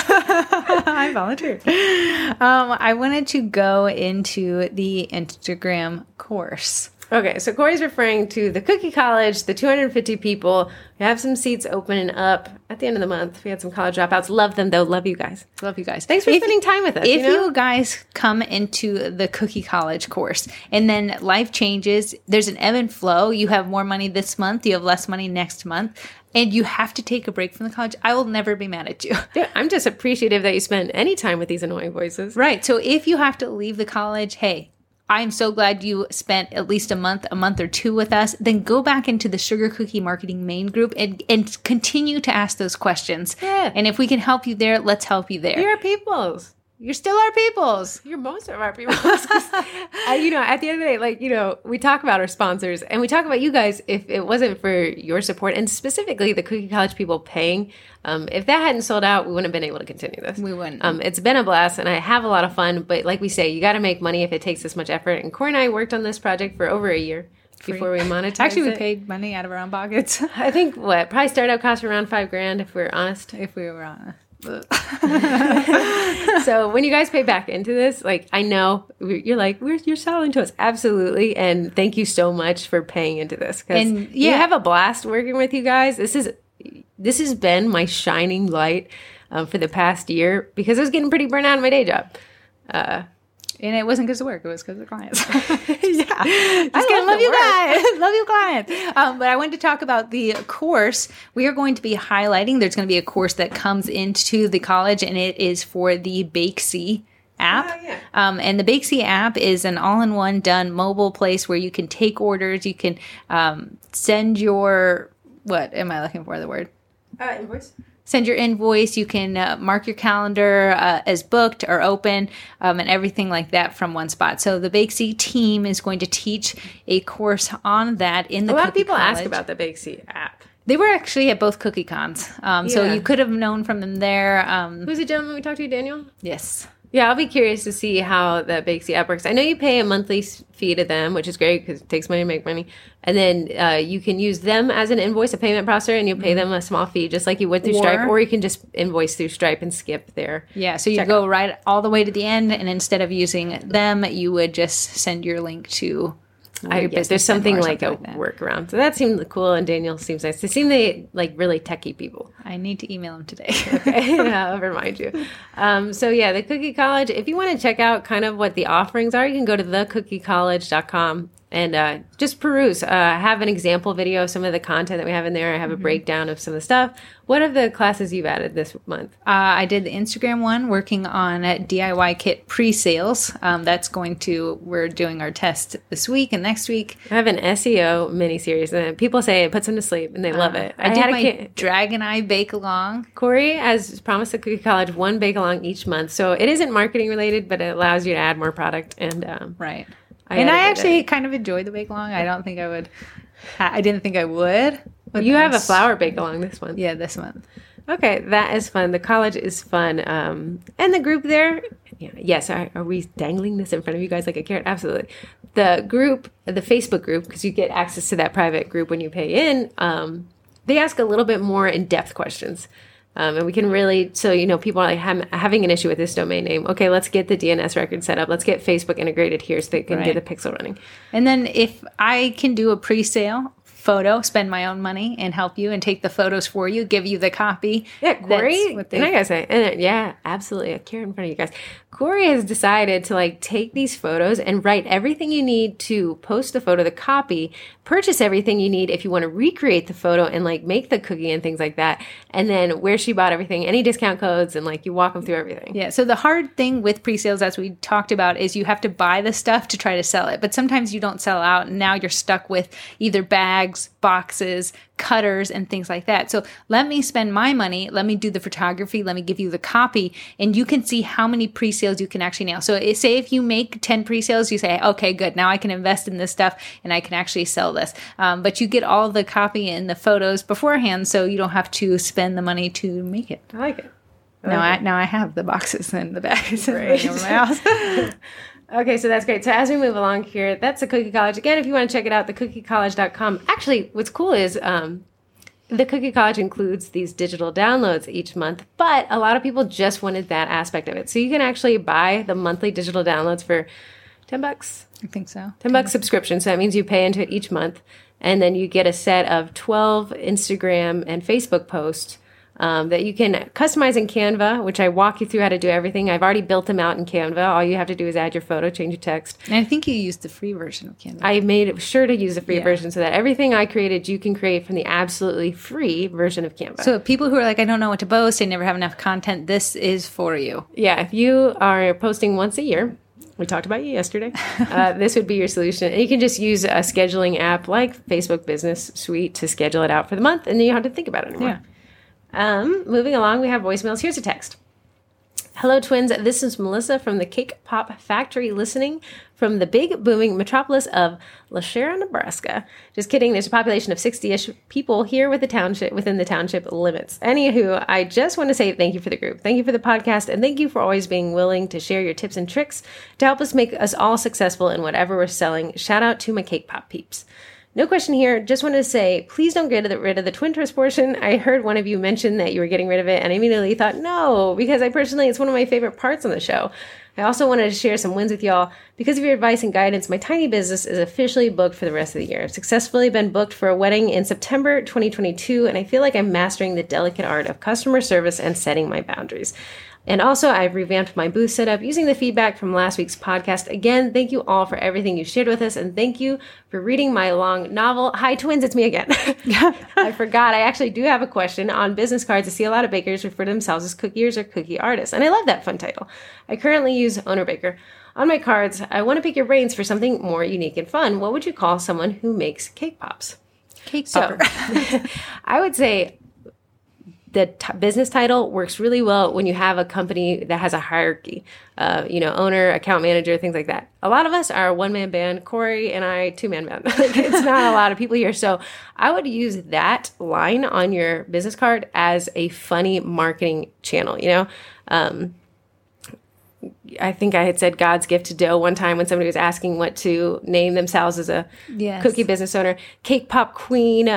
I volunteered. I wanted to go into the Instagram course. Okay, so Cory's referring to the Cookie College, the 250 people. We have some seats opening up at the end of the month. We had some college dropouts. Love them, though. Love you guys. Love you guys. Thanks for spending time with us. If you guys come into the Cookie College course and then life changes, there's an ebb and flow. You have more money this month. You have less money next month. And you have to take a break from the college. I will never be mad at you. Dude, I'm just appreciative that you spend any time with these annoying voices. Right. So if you have to leave the college, hey, I'm so glad you spent at least a month or two with us. Then go back into the Sugar Cookie Marketing main group and continue to ask those questions. Yeah. And if we can help you there, let's help you there. We are peoples. You're still our peoples. You're most of our peoples. You know, at the end of the day, like, you know, we talk about our sponsors and we talk about you guys. If it wasn't for your support and specifically the Cookie College people paying, if that hadn't sold out, we wouldn't have been able to continue this. We wouldn't. It's been a blast and I have a lot of fun. But like we say, you got to make money if it takes this much effort. And Cory and I worked on this project for over a year. Before we monetized it. We paid money out of our own pockets. I think probably startup costs around $5,000 if we're honest. If we were honest. So when you guys pay back into this, like I know you're like, you're selling to us. Absolutely. And thank you so much for paying into this. And yeah, you have a blast working with you guys. This has been my shining light for the past year because I was getting pretty burnt out in my day job. And it wasn't because of work. It was because of the clients. Yeah. I love you guys. Love you clients. But I wanted to talk about the course. We are going to be highlighting. There's going to be a course that comes into the college, and it is for the Bakesy app. Oh, yeah. And the Bakesy app is an all-in-one done mobile place where you can take orders. You can send your – what am I looking for the word? Invoice. Send your invoice. You can mark your calendar as booked or open and everything like that from one spot. So the Bakesy team is going to teach a course on that in the Cookie College. A lot of people ask about the Bakesy app. They were actually at both CookieCons. So you could have known from them there. Who's the gentleman we talked to, Daniel? Yes. Yeah, I'll be curious to see how that Bakesy app works. I know you pay a monthly fee to them, which is great because it takes money to make money. And then you can use them as an invoice, a payment processor, and you pay them a small fee just like you would through Stripe. Or you can just invoice through Stripe and skip there. Yeah, so you go right all the way to the end, and instead of using them, you would just send your link to your business. There's something like a workaround. So that seemed cool, and Daniel seems nice. They seem like really techie people. I need to email him today. Okay, I'll remind you. So yeah, the Cookie College. If you want to check out kind of what the offerings are, you can go to thecookiecollege.com and just peruse. I have an example video of some of the content that we have in there. I have a breakdown of some of the stuff. What are the classes you've added this month? I did the Instagram one, working on DIY kit pre-sales. We're doing our test this week and next week. I have an SEO miniseries, and people say it puts them to sleep, and they love it. I did my Dragon Eye Bake-Along. Cory has promised the Cookie College one Bake-Along each month. So it isn't marketing related, but it allows you to add more product. And right. I kind of enjoy the bake-along. I didn't think I would. You have a flower bake-along this month. Yeah, this month. Okay, that is fun. The college is fun. And the group there. Yeah, yes, are we dangling this in front of you guys like a carrot? Absolutely. The group, the Facebook group, because you get access to that private group when you pay in, they ask a little bit more in-depth questions. And we can really, so, you know, people are like, I'm having an issue with this domain name. Okay, let's get the DNS record set up. Let's get Facebook integrated here so they can get the pixel running. And then if I can do a pre-sale photo, spend my own money and help you and take the photos for you, give you the copy. Yeah, Cory, and I gotta say, and yeah, absolutely. I care in front of you guys. Cory has decided to like take these photos and write everything you need to post the photo, the copy, purchase everything you need if you want to recreate the photo and like make the cookie and things like that. And then where she bought everything, any discount codes, and like you walk them through everything. Yeah. So the hard thing with pre-sales, as we talked about, is you have to buy the stuff to try to sell it. But sometimes you don't sell out, and now you're stuck with either bags, boxes, cutters, and things like that. So let me spend my money. Let me do the photography. Let me give you the copy. And you can see how many pre-sales you can actually nail. So say if you make 10 pre-sales, you say, okay, good. Now I can invest in this stuff and I can actually sell this. But you get all the copy and the photos beforehand, so you don't have to spend the money to make it. I like it. Now I have the boxes and the bags in my house. Okay, so that's great. So as we move along here, that's the Cookie College. Again, if you want to check it out, thecookiecollege.com. Actually, what's cool is the Cookie College includes these digital downloads each month, but a lot of people just wanted that aspect of it. So you can actually buy the monthly digital downloads for $10. I think so. $10 subscription. So that means you pay into it each month, and then you get a set of 12 Instagram and Facebook posts that you can customize in Canva, which I walk you through how to do everything. I've already built them out in Canva. All you have to do is add your photo, change your text. And I think you used the free version of Canva. I made sure to use the free version so that everything I created, you can create from the absolutely free version of Canva. So people who are like, I don't know what to post, I never have enough content, this is for you. Yeah, if you are posting once a year, we talked about you yesterday, this would be your solution. And you can just use a scheduling app like Facebook Business Suite to schedule it out for the month, and then you don't have to think about it anymore. Yeah. Moving along, we have voicemails. Here's a text. Hello, twins. This is Melissa from the Cake Pop Factory listening from the big, booming metropolis of LaShera, Nebraska. Just kidding. There's a population of 60-ish people here within the township limits. Anywho, I just want to say thank you for the group. Thank you for the podcast. And thank you for always being willing to share your tips and tricks to help us make us all successful in whatever we're selling. Shout out to my Cake Pop peeps. No question here. Just wanted to say, please don't get rid of the twin toast portion. I heard one of you mention that you were getting rid of it, and I immediately thought, no, because I personally, it's one of my favorite parts on the show. I also wanted to share some wins with y'all. Because of your advice and guidance, my tiny business is officially booked for the rest of the year. I've successfully been booked for a wedding in September 2022, and I feel like I'm mastering the delicate art of customer service and setting my boundaries. And also, I've revamped my booth setup using the feedback from last week's podcast. Again, thank you all for everything you shared with us, and thank you for reading my long novel. Hi, twins, it's me again. I forgot. I actually do have a question. On business cards, I see a lot of bakers refer to themselves as cookiers or cookie artists, and I love that fun title. I currently use Owner Baker. On my cards, I want to pick your brains for something more unique and fun. What would you call someone who makes cake pops? Cake popper. So, I would say the business title works really well when you have a company that has a hierarchy, owner, account manager, things like that. A lot of us are a one-man band. Cory and I, two-man band. It's not a lot of people here. So I would use that line on your business card as a funny marketing channel, I think I had said God's gift to dough one time when somebody was asking what to name themselves as a cookie business owner, cake pop queen,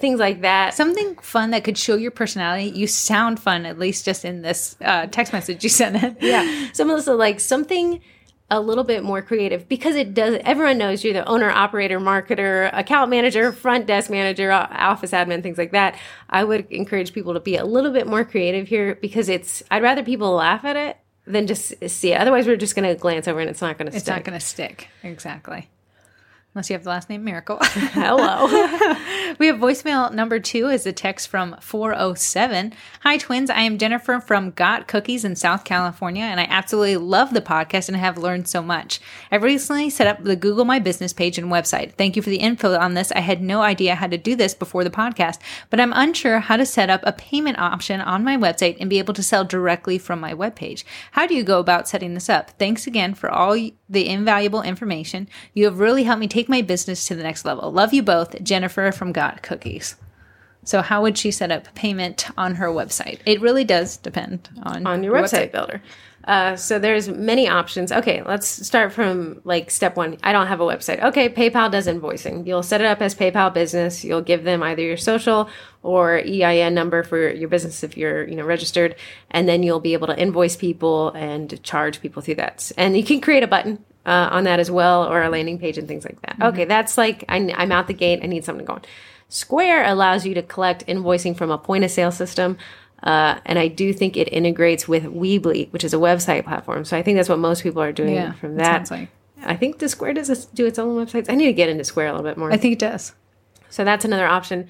things like that. Something fun that could show your personality. You sound fun, at least just in this text message you sent in. Yeah. So Melissa, like something a little bit more creative, because it does. Everyone knows you're the owner, operator, marketer, account manager, front desk manager, office admin, things like that. I would encourage people to be a little bit more creative here, because I'd rather people laugh at it than just see it. Otherwise, we're just going to glance over and it's not going to stick. It's not going to stick. Exactly. Unless you have the last name Miracle. Hello. We have voicemail number 2 is a text from 407. Hi, twins. I am Jennifer from Got Cookies in South California, and I absolutely love the podcast and have learned so much. I've recently set up the Google My Business page and website. Thank you for the info on this. I had no idea how to do this before the podcast, but I'm unsure how to set up a payment option on my website and be able to sell directly from my webpage. How do you go about setting this up? Thanks again for all the invaluable information. You have really helped me take my business to the next level. Love you both. Jennifer from Got Cookies. So how would she set up payment on her website? It really does depend on your website builder. So there's many options. Okay, let's start from like step 1. I don't have a website. Okay, PayPal does invoicing. You'll set it up as PayPal business. You'll give them either your social or EIN number for your business if you're, registered, and then you'll be able to invoice people and charge people through that. And you can create a button on that as well, or a landing page and things like that. Mm-hmm. Okay, that's like I'm out the gate. I need something going. Square allows you to collect invoicing from a point-of-sale system, and I do think it integrates with Weebly, which is a website platform. So I think that's what most people are doing from that. I think the Square does do its own websites. I need to get into Square a little bit more. I think it does. So that's another option.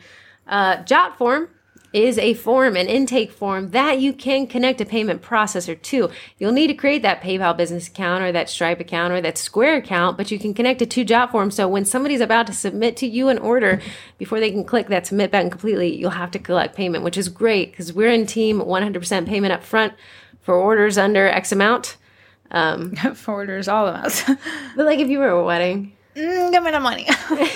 Jotform is a form, an intake form, that you can connect a payment processor to. You'll need to create that PayPal business account or that Stripe account or that Square account, but you can connect it to Jotform. So when somebody's about to submit to you an order, before they can click that submit button completely, you'll have to collect payment, which is great because we're in team 100% payment up front for orders under X amount. For orders all of us. But like if you were at a wedding... give me the money.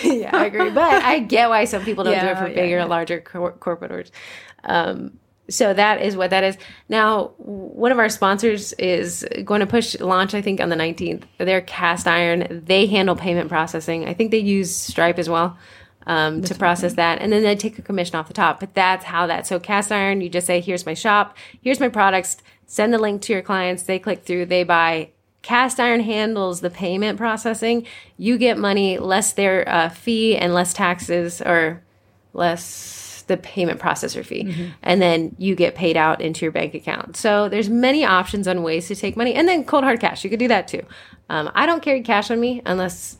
Yeah, I agree. But I get why some people don't do it for bigger, larger corporate orders. So that is what that is. Now, one of our sponsors is going to launch, I think, on the 19th. They're Cast Iron. They handle payment processing. I think they use Stripe as well to process that. And then they take a commission off the top. But that's how that. So Cast Iron, you just say, here's my shop. Here's my products. Send the link to your clients. They click through. They buy. Cast Iron handles the payment processing. You get money, less their fee and less taxes, or less the payment processor fee. Mm-hmm. And then you get paid out into your bank account. So there's many options on ways to take money. And then cold hard cash. You could do that too. I don't carry cash on me unless...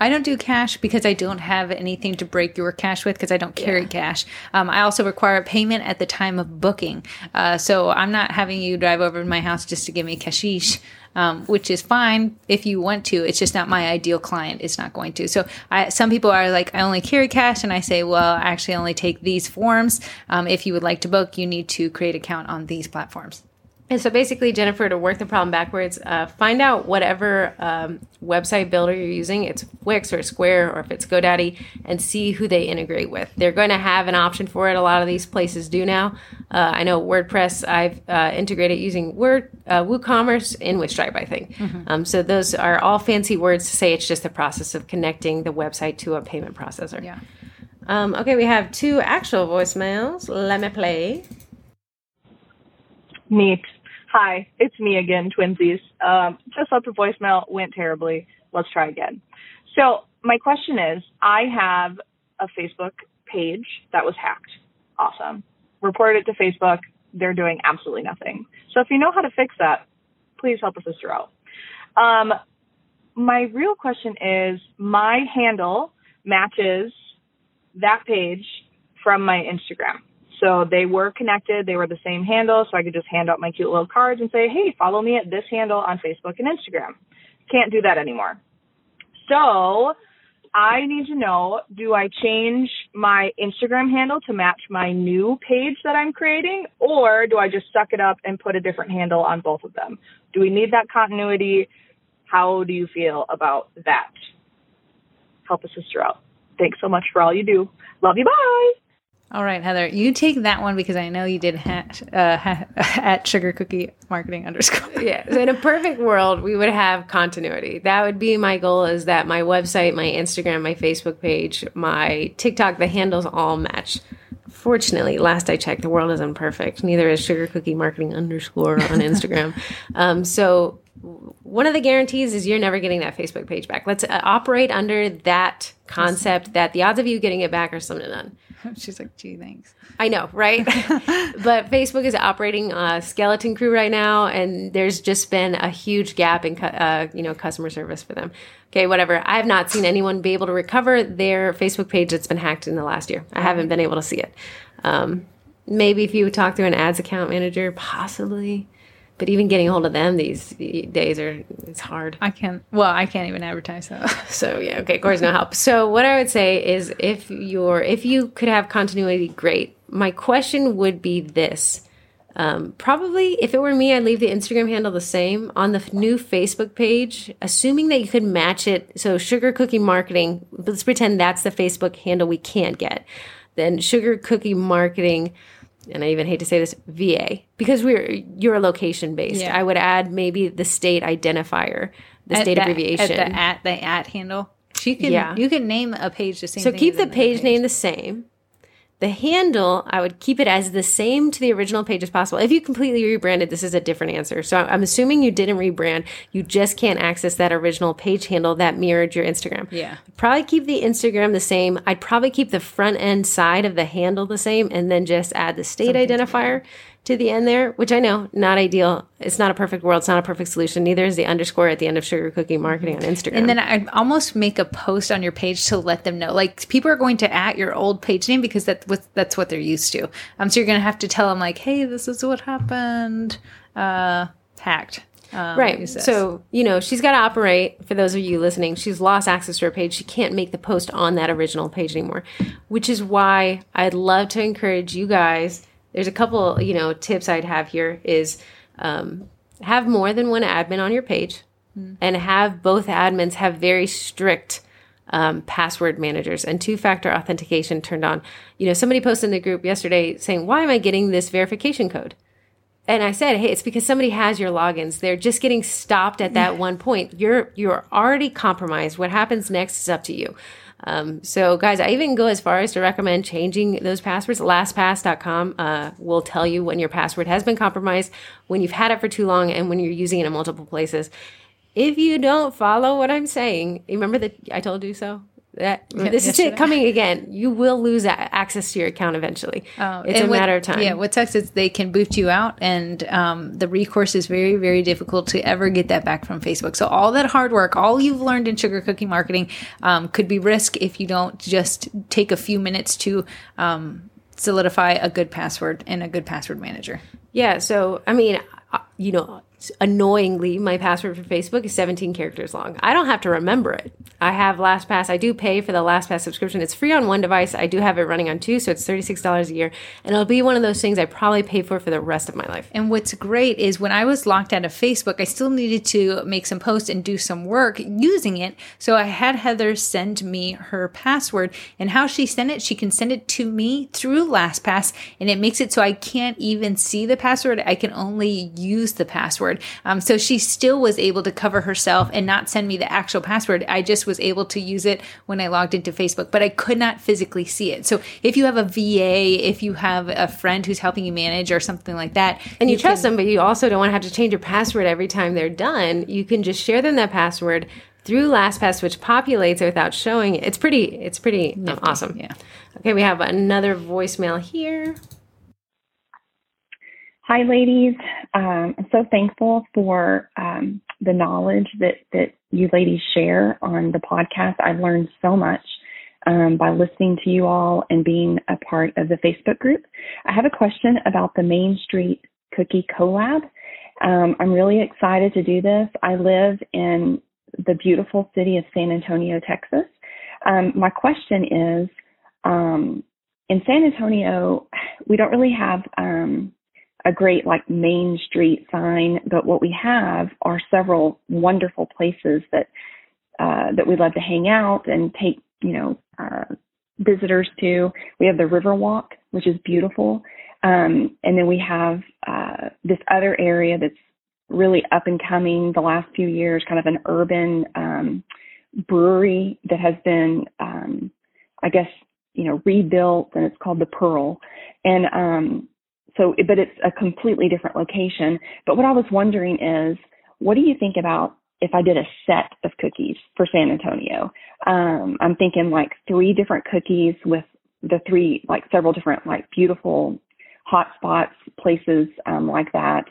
I don't do cash because I don't have anything to break your cash with because I don't carry cash. I also require payment at the time of booking. So I'm not having you drive over to my house just to give me cashish, which is fine if you want to. It's just not my ideal client. It's not going to. So some people are like, I only carry cash. And I say, well, I actually only take these forms. If you would like to book, you need to create an account on these platforms. And so basically, Jennifer, to work the problem backwards, find out whatever website builder you're using, it's Wix or Square or if it's GoDaddy, and see who they integrate with. They're going to have an option for it. A lot of these places do now. I know WordPress, I've integrated using WooCommerce in with Stripe, I think. Mm-hmm. So those are all fancy words to say it's just the process of connecting the website to a payment processor. Yeah. Okay, we have two actual voicemails. Let me play. Neat. Hi, it's me again, Twinsies. Just left a voicemail, went terribly. Let's try again. So my question is, I have a Facebook page that was hacked. Awesome. Reported it to Facebook. They're doing absolutely nothing. So if you know how to fix that, please help us out. My real question is, my handle matches that page from my Instagram. So they were connected. They were the same handle. So I could just hand out my cute little cards and say, hey, follow me at this handle on Facebook and Instagram. Can't do that anymore. So I need to know, do I change my Instagram handle to match my new page that I'm creating? Or do I just suck it up and put a different handle on both of them? Do we need that continuity? How do you feel about that? Help a sister out. Thanks so much for all you do. Love you. Bye. All right, Heather, you take that one because I know you did at Sugar Cookie Marketing _. Yeah. So in a perfect world, we would have continuity. That would be my goal, is that my website, my Instagram, my Facebook page, my TikTok, the handles all match. Fortunately, last I checked, the world isn't perfect. Neither is Sugar Cookie Marketing _ on Instagram. So one of the guarantees is you're never getting that Facebook page back. Let's operate under that concept that the odds of you getting it back are slim to none. She's like, gee, thanks. I know, right? But Facebook is operating a skeleton crew right now, and there's just been a huge gap in customer service for them. Okay, whatever. I have not seen anyone be able to recover their Facebook page that's been hacked in the last year. I haven't been able to see it. Maybe if you would talk through an ads account manager, possibly. But even getting hold of them these days it's hard. I can't even advertise that. So yeah, okay, Cory's no help. So what I would say is if you could have continuity, great. My question would be this. Probably if it were me, I'd leave the Instagram handle the same on the new Facebook page, assuming that you could match it. So Sugar Cookie Marketing, let's pretend that's the Facebook handle we can't get. Then Sugar Cookie Marketing, and I even hate to say this, VA, because you're location-based. Yeah. I would add maybe the state identifier, the state abbreviation. At the handle. You can name a page the same. So keep the page name the same. The handle, I would keep it as the same to the original page as possible. If you completely rebranded, this is a different answer. So I'm assuming you didn't rebrand. You just can't access that original page handle that mirrored your Instagram. Yeah. Probably keep the Instagram the same. I'd probably keep the front end side of the handle the same and then just add the state identifier to the end there, which I know, not ideal. It's not a perfect world. It's not a perfect solution. Neither is the _@ at the end of Sugar Cookie Marketing on Instagram. And then I'd almost make a post on your page to let them know. Like, people are going to @ your old page name because that's what they're used to. So you're going to have to tell them, like, hey, this is what happened. Hacked. Right. So, she's got to operate. For those of you listening, she's lost access to her page. She can't make the post on that original page anymore, which is why I'd love to encourage you guys. There's a couple, tips I'd have here is have more than one admin on your page and have both admins have very strict password managers and two-factor authentication turned on. Somebody posted in the group yesterday saying, why am I getting this verification code? And I said, hey, it's because somebody has your logins. They're just getting stopped at that one point. You're already compromised. What happens next is up to you. So guys, I even go as far as to recommend changing those passwords. LastPass.com will tell you when your password has been compromised, when you've had it for too long, and when you're using it in multiple places. If you don't follow what I'm saying, remember that I told you so? This is it coming again. You will lose access to your account eventually. It's a matter of time. Yeah, what sucks is they can boot you out, and the recourse is very, very difficult to ever get that back from Facebook. So all that hard work, all you've learned in Sugar Cookie Marketing could be risk if you don't just take a few minutes to solidify a good password and a good password manager. Yeah, so, annoyingly, my password for Facebook is 17 characters long. I don't have to remember it. I have LastPass. I do pay for the LastPass subscription. It's free on one device. I do have it running on two, so it's $36 a year. And it'll be one of those things I probably pay for the rest of my life. And what's great is when I was locked out of Facebook, I still needed to make some posts and do some work using it. So I had Heather send me her password. And how she sent it, she can send it to me through LastPass. And it makes it so I can't even see the password. I can only use the password. So she still was able to cover herself and not send me the actual password. I just was able to use it when I logged into Facebook, but I could not physically see it. So if you have a VA, if you have a friend who's helping you manage or something like that. And you trust them, but you also don't want to have to change your password every time they're done. You can just share them that password through LastPass, which populates it without showing it. It's pretty awesome. Yeah. Okay, we have another voicemail here. Hi, ladies. I'm so thankful for the knowledge that you ladies share on the podcast. I've learned so much by listening to you all and being a part of the Facebook group. I have a question about the Main Street Cookie Collab. I'm really excited to do this. I live in the beautiful city of San Antonio, Texas. My question is, in San Antonio, we don't really have a great Main Street sign, but what we have are several wonderful places that we love to hang out and take visitors to. We have the Riverwalk, which is beautiful, and then we have this other area that's really up and coming the last few years, kind of an urban brewery that has been, rebuilt, and it's called The Pearl, and but it's a completely different location. But what I was wondering is, what do you think about if I did a set of cookies for San Antonio? I'm thinking three different cookies with the three, several different, beautiful hot spots, places like that.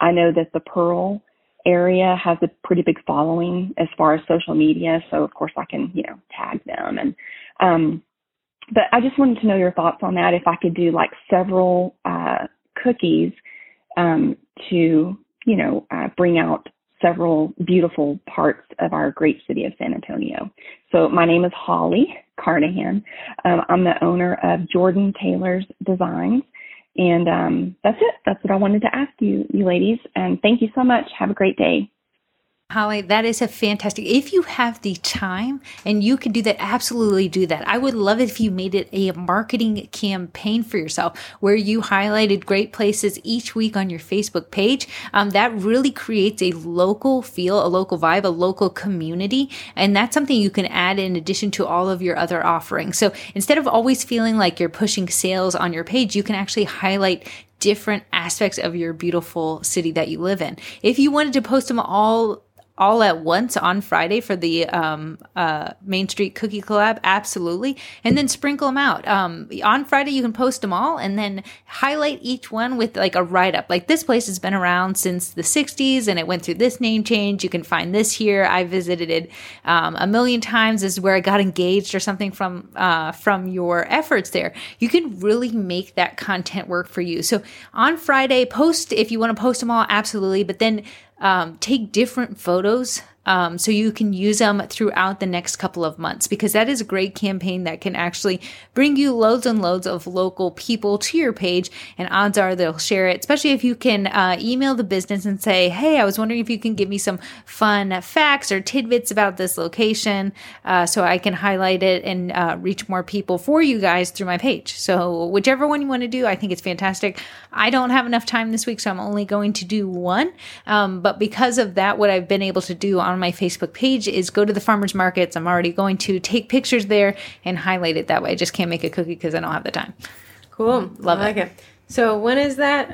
I know that the Pearl area has a pretty big following as far as social media. So, of course, I can, tag them. And, but I just wanted to know your thoughts on that. If I could do several cookies to, bring out several beautiful parts of our great city of San Antonio. So my name is Holly Carnahan. I'm the owner of Jordan Taylor's Designs. And that's it. That's what I wanted to ask you ladies. And thank you so much. Have a great day. Holly, that is a fantastic. If you have the time and you can do that, absolutely do that. I would love it if you made it a marketing campaign for yourself where you highlighted great places each week on your Facebook page. That really creates a local feel, a local vibe, a local community. And that's something you can add in addition to all of your other offerings. So instead of always feeling like you're pushing sales on your page, you can actually highlight different aspects of your beautiful city that you live in. If you wanted to post them all at once on Friday for the Main Street Cookie Collab, absolutely. And then sprinkle them out. On Friday, you can post them all and then highlight each one with a write-up. This place has been around since the 60s and it went through this name change. You can find this here. I visited it a million times. This is where I got engaged or something from your efforts there. You can really make that content work for you. So on Friday, post if you want to post them all, absolutely. But then take different photos so you can use them throughout the next couple of months, because that is a great campaign that can actually bring you loads and loads of local people to your page, and odds are they'll share it, especially if you can email the business and say, hey, I was wondering if you can give me some fun facts or tidbits about this location so I can highlight it and reach more people for you guys through my page. So whichever one you want to do, I think it's fantastic. I don't have enough time this week, so I'm only going to do one. But because of that, what I've been able to do on my Facebook page is go to the farmers markets. I'm already going to take pictures there and highlight it that way. I just can't make a cookie because I don't have the time. Cool. Love it. So when is that?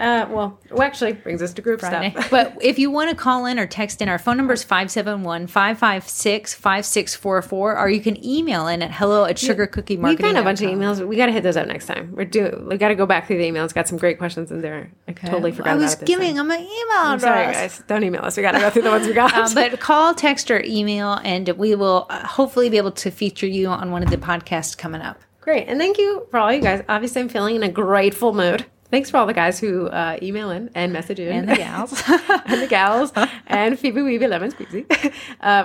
Actually, brings us to group Friday. Stuff. But if you want to call in or text in, our phone number is 571-556-5644, or you can email in at hello@sugarcookiemarketing.com. We've got a bunch of emails. We got to hit those up next time. We got to go back through the emails. Got some great questions in there. Okay. I totally forgot about this. I was giving them an email address. Sorry, guys. Don't email us. We got to go through the ones we got. But call, text, or email, and we will hopefully be able to feature you on one of the podcasts coming up. Great. And thank you for all you guys. Obviously, I'm feeling in a grateful mood. Thanks for all the guys who email in and message in. And the gals. And the gals. And Phoebe Weeby Lemon Squeezy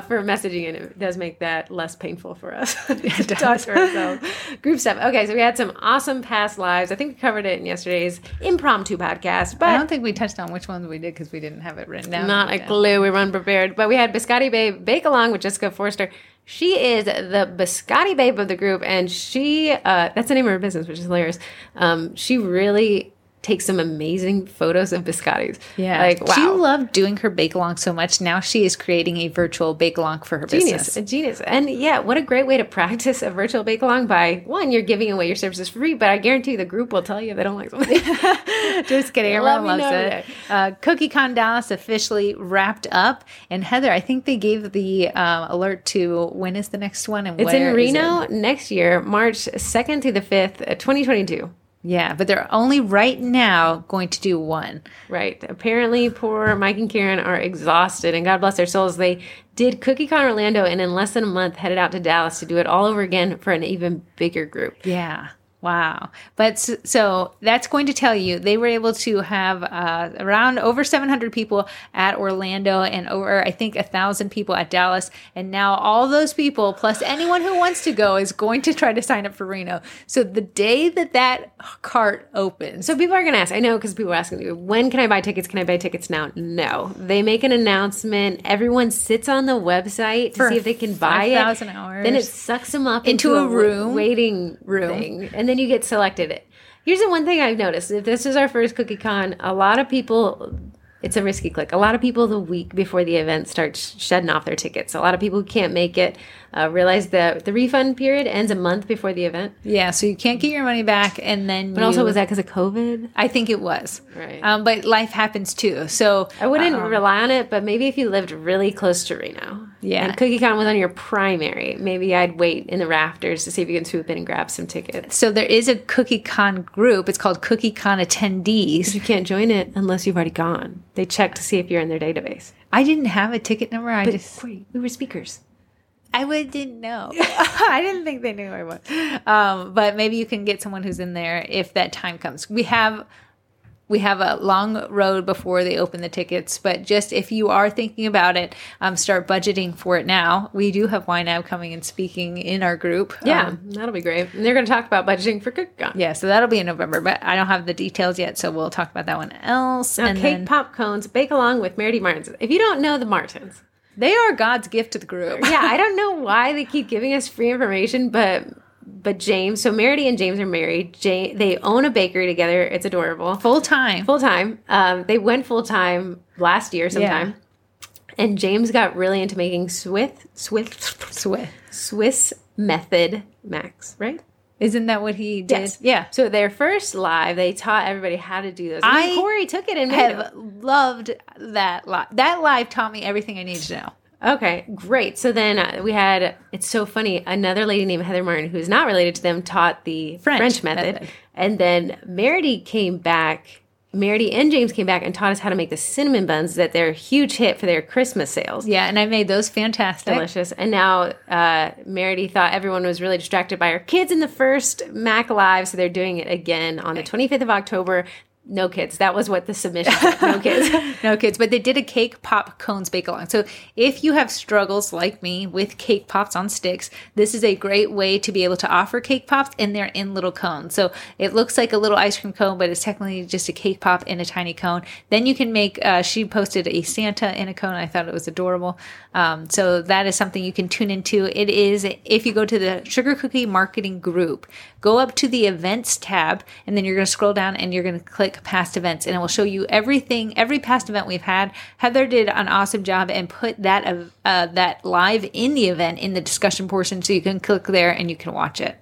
for messaging in. It does make that less painful for us to talk to ourselves. Group stuff. Okay, so we had some awesome past lives. I think we covered it in yesterday's impromptu podcast. But I don't think we touched on which ones we did because we didn't have it written down. Not a clue. We were unprepared. But we had Biscotti Babe Bake-Along with Jessica Forster. She is the Biscotti Babe of the group, and she, that's the name of her business, which is hilarious. She really takes some amazing photos of biscottis. Yeah. Like, wow. She loved doing her bake-along so much. Now she is creating a virtual bake-along for her business. Genius. And yeah, what a great way to practice a virtual bake-along by, one, you're giving away your services for free, but I guarantee the group will tell you they don't like something. Just kidding. Everyone loves it. CookieCon Dallas officially wrapped up. And Heather, I think they gave the alert to when is the next one and where is it? It's in Reno next year, March 2nd through the 5th, 2022. Yeah, but they're only right now going to do one. Right. Apparently, poor Mike and Karen are exhausted, and God bless their souls. They did CookieCon Orlando, and in less than a month, headed out to Dallas to do it all over again for an even bigger group. Yeah. Wow. But so that's going to tell you they were able to have around over 700 people at Orlando and over, I think, 1,000 people at Dallas. And now all those people, plus anyone who wants to go, is going to try to sign up for Reno. So the day that cart opens. So people are going to ask. I know because people are asking me, when can I buy tickets? Can I buy tickets now? No. They make an announcement. Everyone sits on the website to see if they can buy it. 5,000 hours. Then it sucks them up into a room. Waiting room. Thing. And then you get selected. Here's the one thing I've noticed. If this is our first CookieCon, a lot of people, it's a risky click. A lot of people the week before the event start shedding off their tickets. A lot of people who can't make it realize that the refund period ends a month before the event. Yeah, so you can't get your money back. And then but also, was that because of COVID? I think it was. Right. But life happens too. So I wouldn't rely on it, but maybe if you lived really close to Reno. Yeah. And CookieCon was on your primary. Maybe I'd wait in the rafters to see if you can swoop in and grab some tickets. So there is a CookieCon group. It's called CookieCon Attendees. You can't join it unless you've already gone. They check to see if you're in their database. I didn't have a ticket number. Wait, we were speakers. I didn't know. I didn't think they knew who I was. But maybe you can get someone who's in there if that time comes. We have a long road before they open the tickets, but just if you are thinking about it, start budgeting for it now. We do have YNAB coming and speaking in our group. Yeah, that'll be great. And they're going to talk about budgeting for CookieCon. Yeah, so that'll be in November, but I don't have the details yet, so we'll talk about that one else. Now, and cake pop cones, bake along with Meredith Martins. If you don't know the Martins, they are God's gift to the group. Yeah, I don't know why they keep giving us free information, but James, so Meredy and James are married. They own a bakery together. It's adorable. Full time. They went full time last year sometime. Yeah. And James got really into making Swiss method Max, right? Isn't that what he did? Yes. Yeah. So their first live, they taught everybody how to do those. And Cory took it and loved that live. That live taught me everything I needed to know. Okay, great. So then we had, it's so funny, another lady named Heather Martin, who's not related to them, taught the French method. And then Meredy and James came back and taught us how to make the cinnamon buns that they're a huge hit for their Christmas sales. Yeah, and I made those fantastic. Delicious. And now Meredy thought everyone was really distracted by her kids in the first Mac Live, so they're doing it again on the 25th of October. No kids. That was what the submission was. No kids. No kids. But they did a cake pop cones bake-along. So if you have struggles like me with cake pops on sticks, this is a great way to be able to offer cake pops, and they're in little cones. So it looks like a little ice cream cone, but it's technically just a cake pop in a tiny cone. Then you can make, she posted a Santa in a cone. I thought it was adorable. So that is something you can tune into. It is, if you go to the Sugar Cookie Marketing group, go up to the events tab, and then you're going to scroll down and you're going to click past events, and it will show you everything, every past event we've had. Heather did an awesome job and put that live in the event in the discussion portion, so you can click there and you can watch it.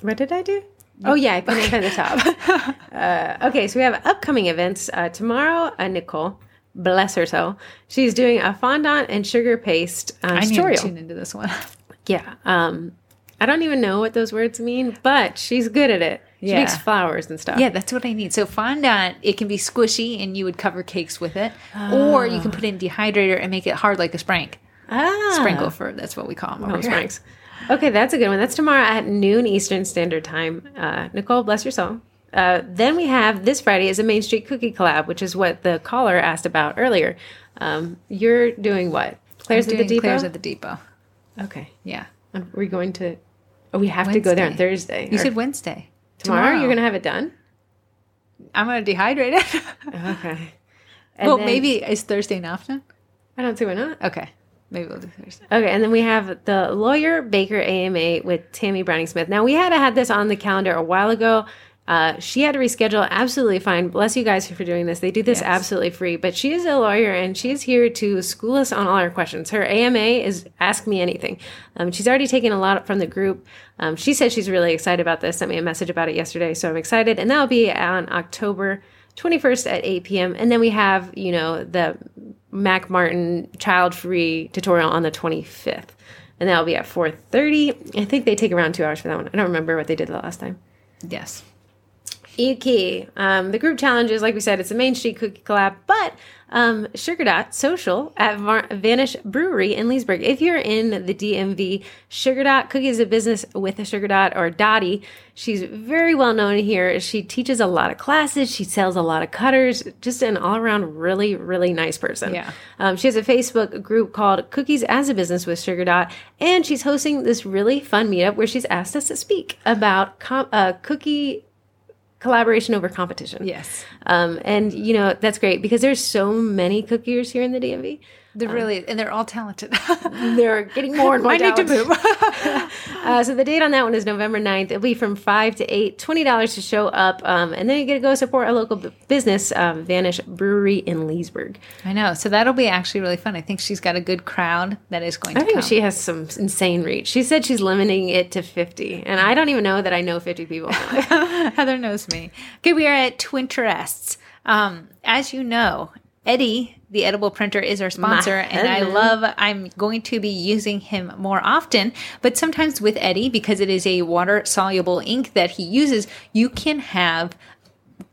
What did I do? Oh, yeah, I put it at the top. Okay, so we have upcoming events. Tomorrow, Nicole, bless her soul, she's doing a fondant and sugar paste tutorial. I need to tune into this one. Yeah. I don't even know what those words mean, but she's good at it. She makes flowers and stuff. Yeah, that's what I need. So fondant, it can be squishy, and you would cover cakes with it. Oh. Or you can put in dehydrator and make it hard like a sprank. Sprinkle fur, that's what we call them over spranks. Okay, that's a good one. That's tomorrow at noon Eastern Standard Time. Nicole, bless your soul. Then we have this Friday is a Main Street Cookie Collab, which is what the caller asked about earlier. You're doing what? Claire's at the Depot. Okay. Yeah. We're going to... Oh, we have Wednesday. To go there on Thursday. You said Wednesday. Tomorrow? You're going to have it done? I'm going to dehydrate it. Okay. And maybe is Thursday an off then? I don't see why not. Okay. Maybe we'll do Thursday. Okay. And then we have the Lawyer Baker AMA with Tammy Browning-Smith. Now, we had this on the calendar a while ago. She had to reschedule. Absolutely fine. Bless you guys for doing this. They do this absolutely free. But she is a lawyer, and she is here to school us on all our questions. Her AMA is Ask Me Anything. She's already taken a lot from the group. She said she's really excited about this. Sent me a message about it yesterday, so I'm excited. And that'll be on October 21st at 8 p.m. And then we have, the Mac Martin child-free tutorial on the 25th. And that'll be at 4:30. I think they take around 2 hours for that one. I don't remember what they did the last time. Yes. Yuki. The group challenges, like we said, it's a Main Street Cookie Collab, but Sugar Dot Social at Vanish Brewery in Leesburg. If you're in the DMV, Sugar Dot Cookie is a business with a Sugar Dot or Dottie. She's very well known here. She teaches a lot of classes. She sells a lot of cutters. Just an all-around really, really nice person. Yeah. She has a Facebook group called Cookies as a Business with Sugar Dot, and she's hosting this really fun meetup where she's asked us to speak about cookie collaboration over competition. Yes. And, that's great because there's so many cookiers here in the DMV. They're really, and they're all talented. They're getting more and more talented. I need to move. So the date on that one is November 9th. It'll be from 5 to 8, $20 to show up. And then you get to go support a local business, Vanish Brewery in Leesburg. I know. So that'll be actually really fun. I think she's got a good crowd that is going to come. I think she has some insane reach. She said she's limiting it to 50. And I don't even know that I know 50 people. Heather knows me. Okay, we are at Twinterests. As you know, Eddie the Edible Printer is our sponsor, and I'm going to be using him more often, but sometimes with Eddie, because it is a water-soluble ink that he uses, you can have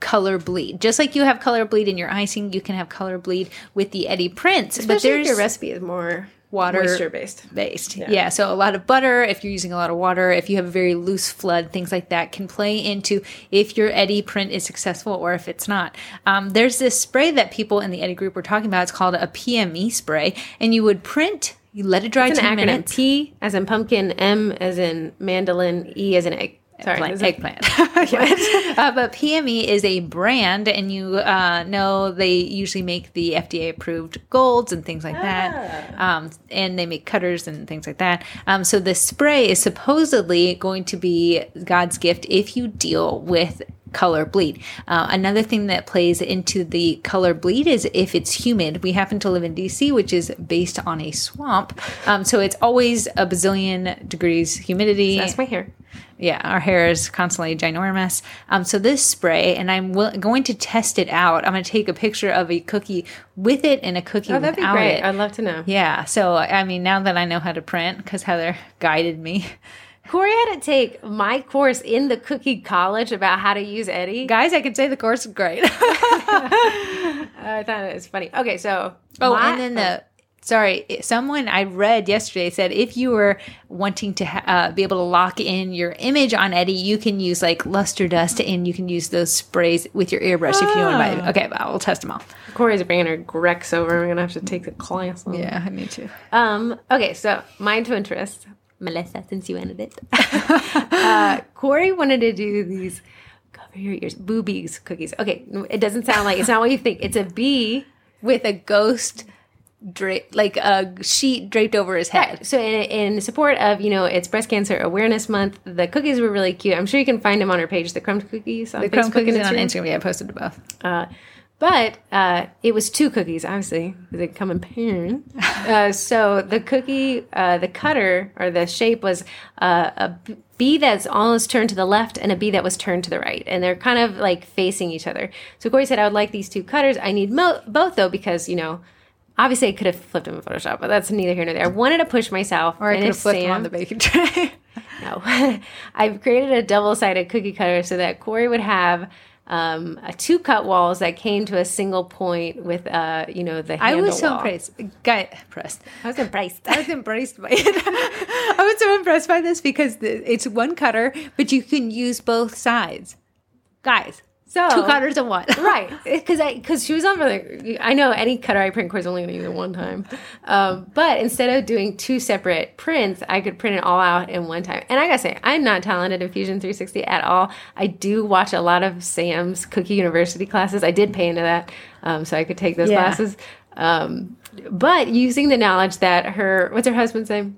color bleed. Just like you have color bleed in your icing, you can have color bleed with the Eddie prints. Especially but there's, if your recipe is more water moisture-based. Yeah, so a lot of butter, if you're using a lot of water, if you have a very loose flood, things like that can play into if your Eddie print is successful or if it's not. There's this spray that people in the Eddie group were talking about. It's called a PME spray, and you would print, you let it dry 10 minutes. It's an acronym. P as in pumpkin, M as in mandolin, E as in egg. Eggplant. Yes. But PME is a brand, and you know they usually make the FDA-approved golds and things like that, and they make cutters and things like that. So the spray is supposedly going to be God's gift if you deal with color bleed. Another thing that plays into the color bleed is if it's humid. We happen to live in DC, which is based on a swamp, so it's always a bazillion degrees humidity. So that's my hair. Yeah, our hair is constantly ginormous. So this spray, and I'm going to test it out. I'm going to take a picture of a cookie with it and a cookie without it. Oh, that'd be great. I'd love to know. Yeah. So, now that I know how to print, because Heather guided me. Cory had to take my course in the Cookie College about how to use Eddie. Guys, I could say the course is great. I thought it was funny. Okay, so. Someone I read yesterday said if you were wanting to be able to lock in your image on Eddie, you can use like luster dust and you can use those sprays with your airbrush if you want to buy them. Okay, well, we'll test them all. Cory's bringing her Grex over. I'm going to have to take the class on. Yeah, I need to. Okay, so Mind to Interest. Melissa, since you ended it. Cory wanted to do these, cover your ears, boobies cookies. Okay, it doesn't sound like, it's not what you think. It's a bee with a ghost like a sheet draped over his head. Yeah. So in support of, it's Breast Cancer Awareness Month, the cookies were really cute. I'm sure you can find them on her page, the crumb cookies on Facebook. The crumb cookies and on Instagram. Yeah, I posted both. But it was two cookies, obviously, because they come in pairs. So the cookie, the cutter, or the shape was a bee that's almost turned to the left and a bee that was turned to the right. And they're kind of like facing each other. So Cory said, I would like these two cutters. I need both, though, because, obviously, I could have flipped them in Photoshop, but that's neither here nor there. I wanted to push myself. Or I could have flipped them on the baking tray. No. I've created a double-sided cookie cutter so that Cory would have two cut walls that came to a single point with, the handle I was so impressed. I was embraced by it. I was so impressed by this because it's one cutter, but you can use both sides. guys. So 2 cutters in one. Right. Because she was on for like, I know any cutter I print course only going to use it one time. But instead of doing 2 separate prints, I could print it all out in one time. And I got to say, I'm not talented in Fusion 360 at all. I do watch a lot of Sam's Cookie University classes. I did pay into that so I could take those classes. But using the knowledge that her, what's her husband's name?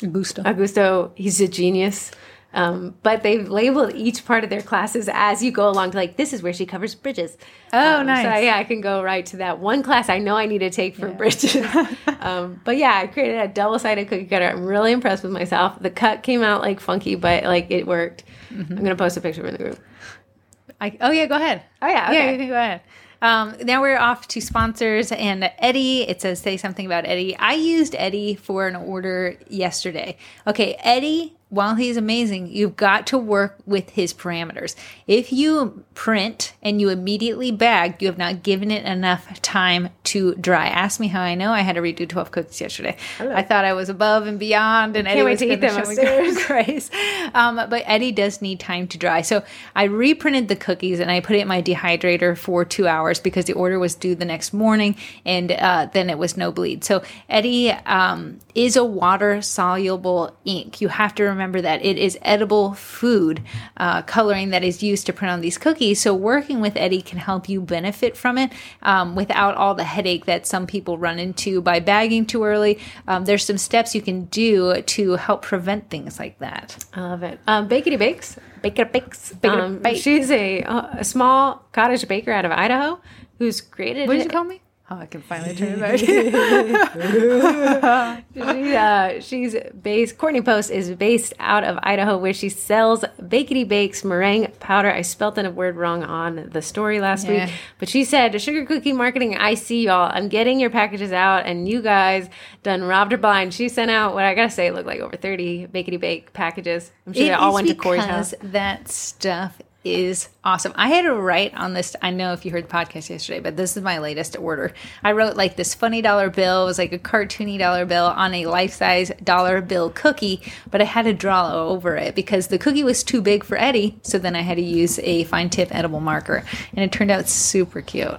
Augusto, he's a genius. But they've labeled each part of their classes as you go along to like, this is where she covers bridges. Oh, nice. So I can go right to that one class I know I need to take for bridges. But yeah, I created a double-sided cookie cutter. I'm really impressed with myself. The cut came out like funky, but like it worked. Mm-hmm. I'm going to post a picture in the group. Go ahead. Oh yeah. Okay. Yeah, you can go ahead. Now we're off to sponsors and Eddie. It says say something about Eddie. I used Eddie for an order yesterday. Okay, Eddie, while he's amazing, you've got to work with his parameters. If you print and you immediately bag, you have not given it enough time to dry. Ask me how I know. I had to redo 12 cookies yesterday. I thought I was above and beyond. And Eddie can't wait to eat them upstairs. Grace. But Eddie does need time to dry. So I reprinted the cookies and I put it in my dehydrator for 2 hours because the order was due the next morning and then it was no bleed. So Eddie is a water-soluble ink. You have to remember that it is edible food coloring that is used to print on these cookies. So working with Eddie can help you benefit from it without all the headache that some people run into by bagging too early. There's some steps you can do to help prevent things like that. I love it. Baker Bakes. She's a small cottage baker out of Idaho who's created. What did you call me? Oh, I can finally turn it back. Courtney Post is based out of Idaho, where she sells Bakety Bakes meringue powder. I spelt that word wrong on the story last week, but she said, Sugar Cookie Marketing, I see y'all. I'm getting your packages out, and you guys done robbed her blind. She sent out what I got to say looked like over 30 Bakety Bake packages. I'm sure they all went to Cory's house. That stuff is awesome. I had to write on this. I know if you heard the podcast yesterday, but this is my latest order. I wrote like this funny dollar bill. It was like a cartoony dollar bill on a life-size dollar bill cookie, but I had to draw over it because the cookie was too big for Eddie. So then I had to use a fine tip edible marker and it turned out super cute.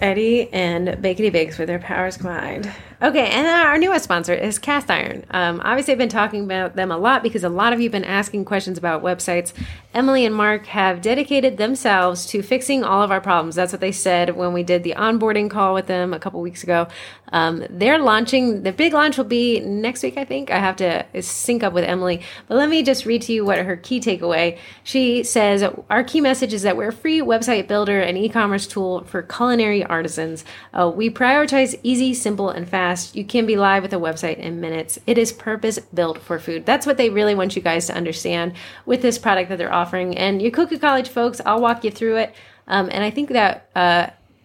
Eddie and Bakety Bakes with their powers combined. Okay, and our newest sponsor is Cast Iron. Obviously, I've been talking about them a lot because a lot of you have been asking questions about websites. Emily and Mark have dedicated themselves to fixing all of our problems. That's what they said when we did the onboarding call with them a couple weeks ago. They're launching. The big launch will be next week, I think. I have to sync up with Emily. But let me just read to you what her key takeaway. She says, our key message is that we're a free website builder and e-commerce tool for culinary artisans. We prioritize easy, simple, and fast. You can be live with a website in minutes. It is purpose-built for food. That's what they really want you guys to understand with this product that they're offering. And your Cookie College folks, I'll walk you through it. And I think that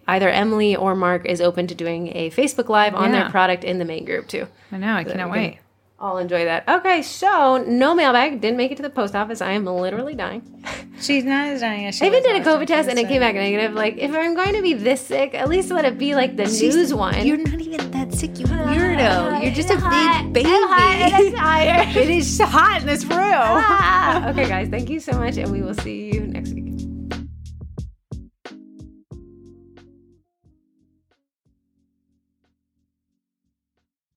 either Emily or Mark is open to doing a Facebook Live on their product in the main group, too. I know. I cannot wait. I'll enjoy that. Okay, so no mailbag. Didn't make it to the post office. I am literally dying. She's not as dying as she is. I even did a COVID test and it came back negative. Like, if I'm going to be this sick, at least let it be like the news one. You're not even that sick, you weirdo. You're just a big baby. I'm hot and I'm tired. It is hot in this room. Okay, guys, thank you so much, and we will see you next week.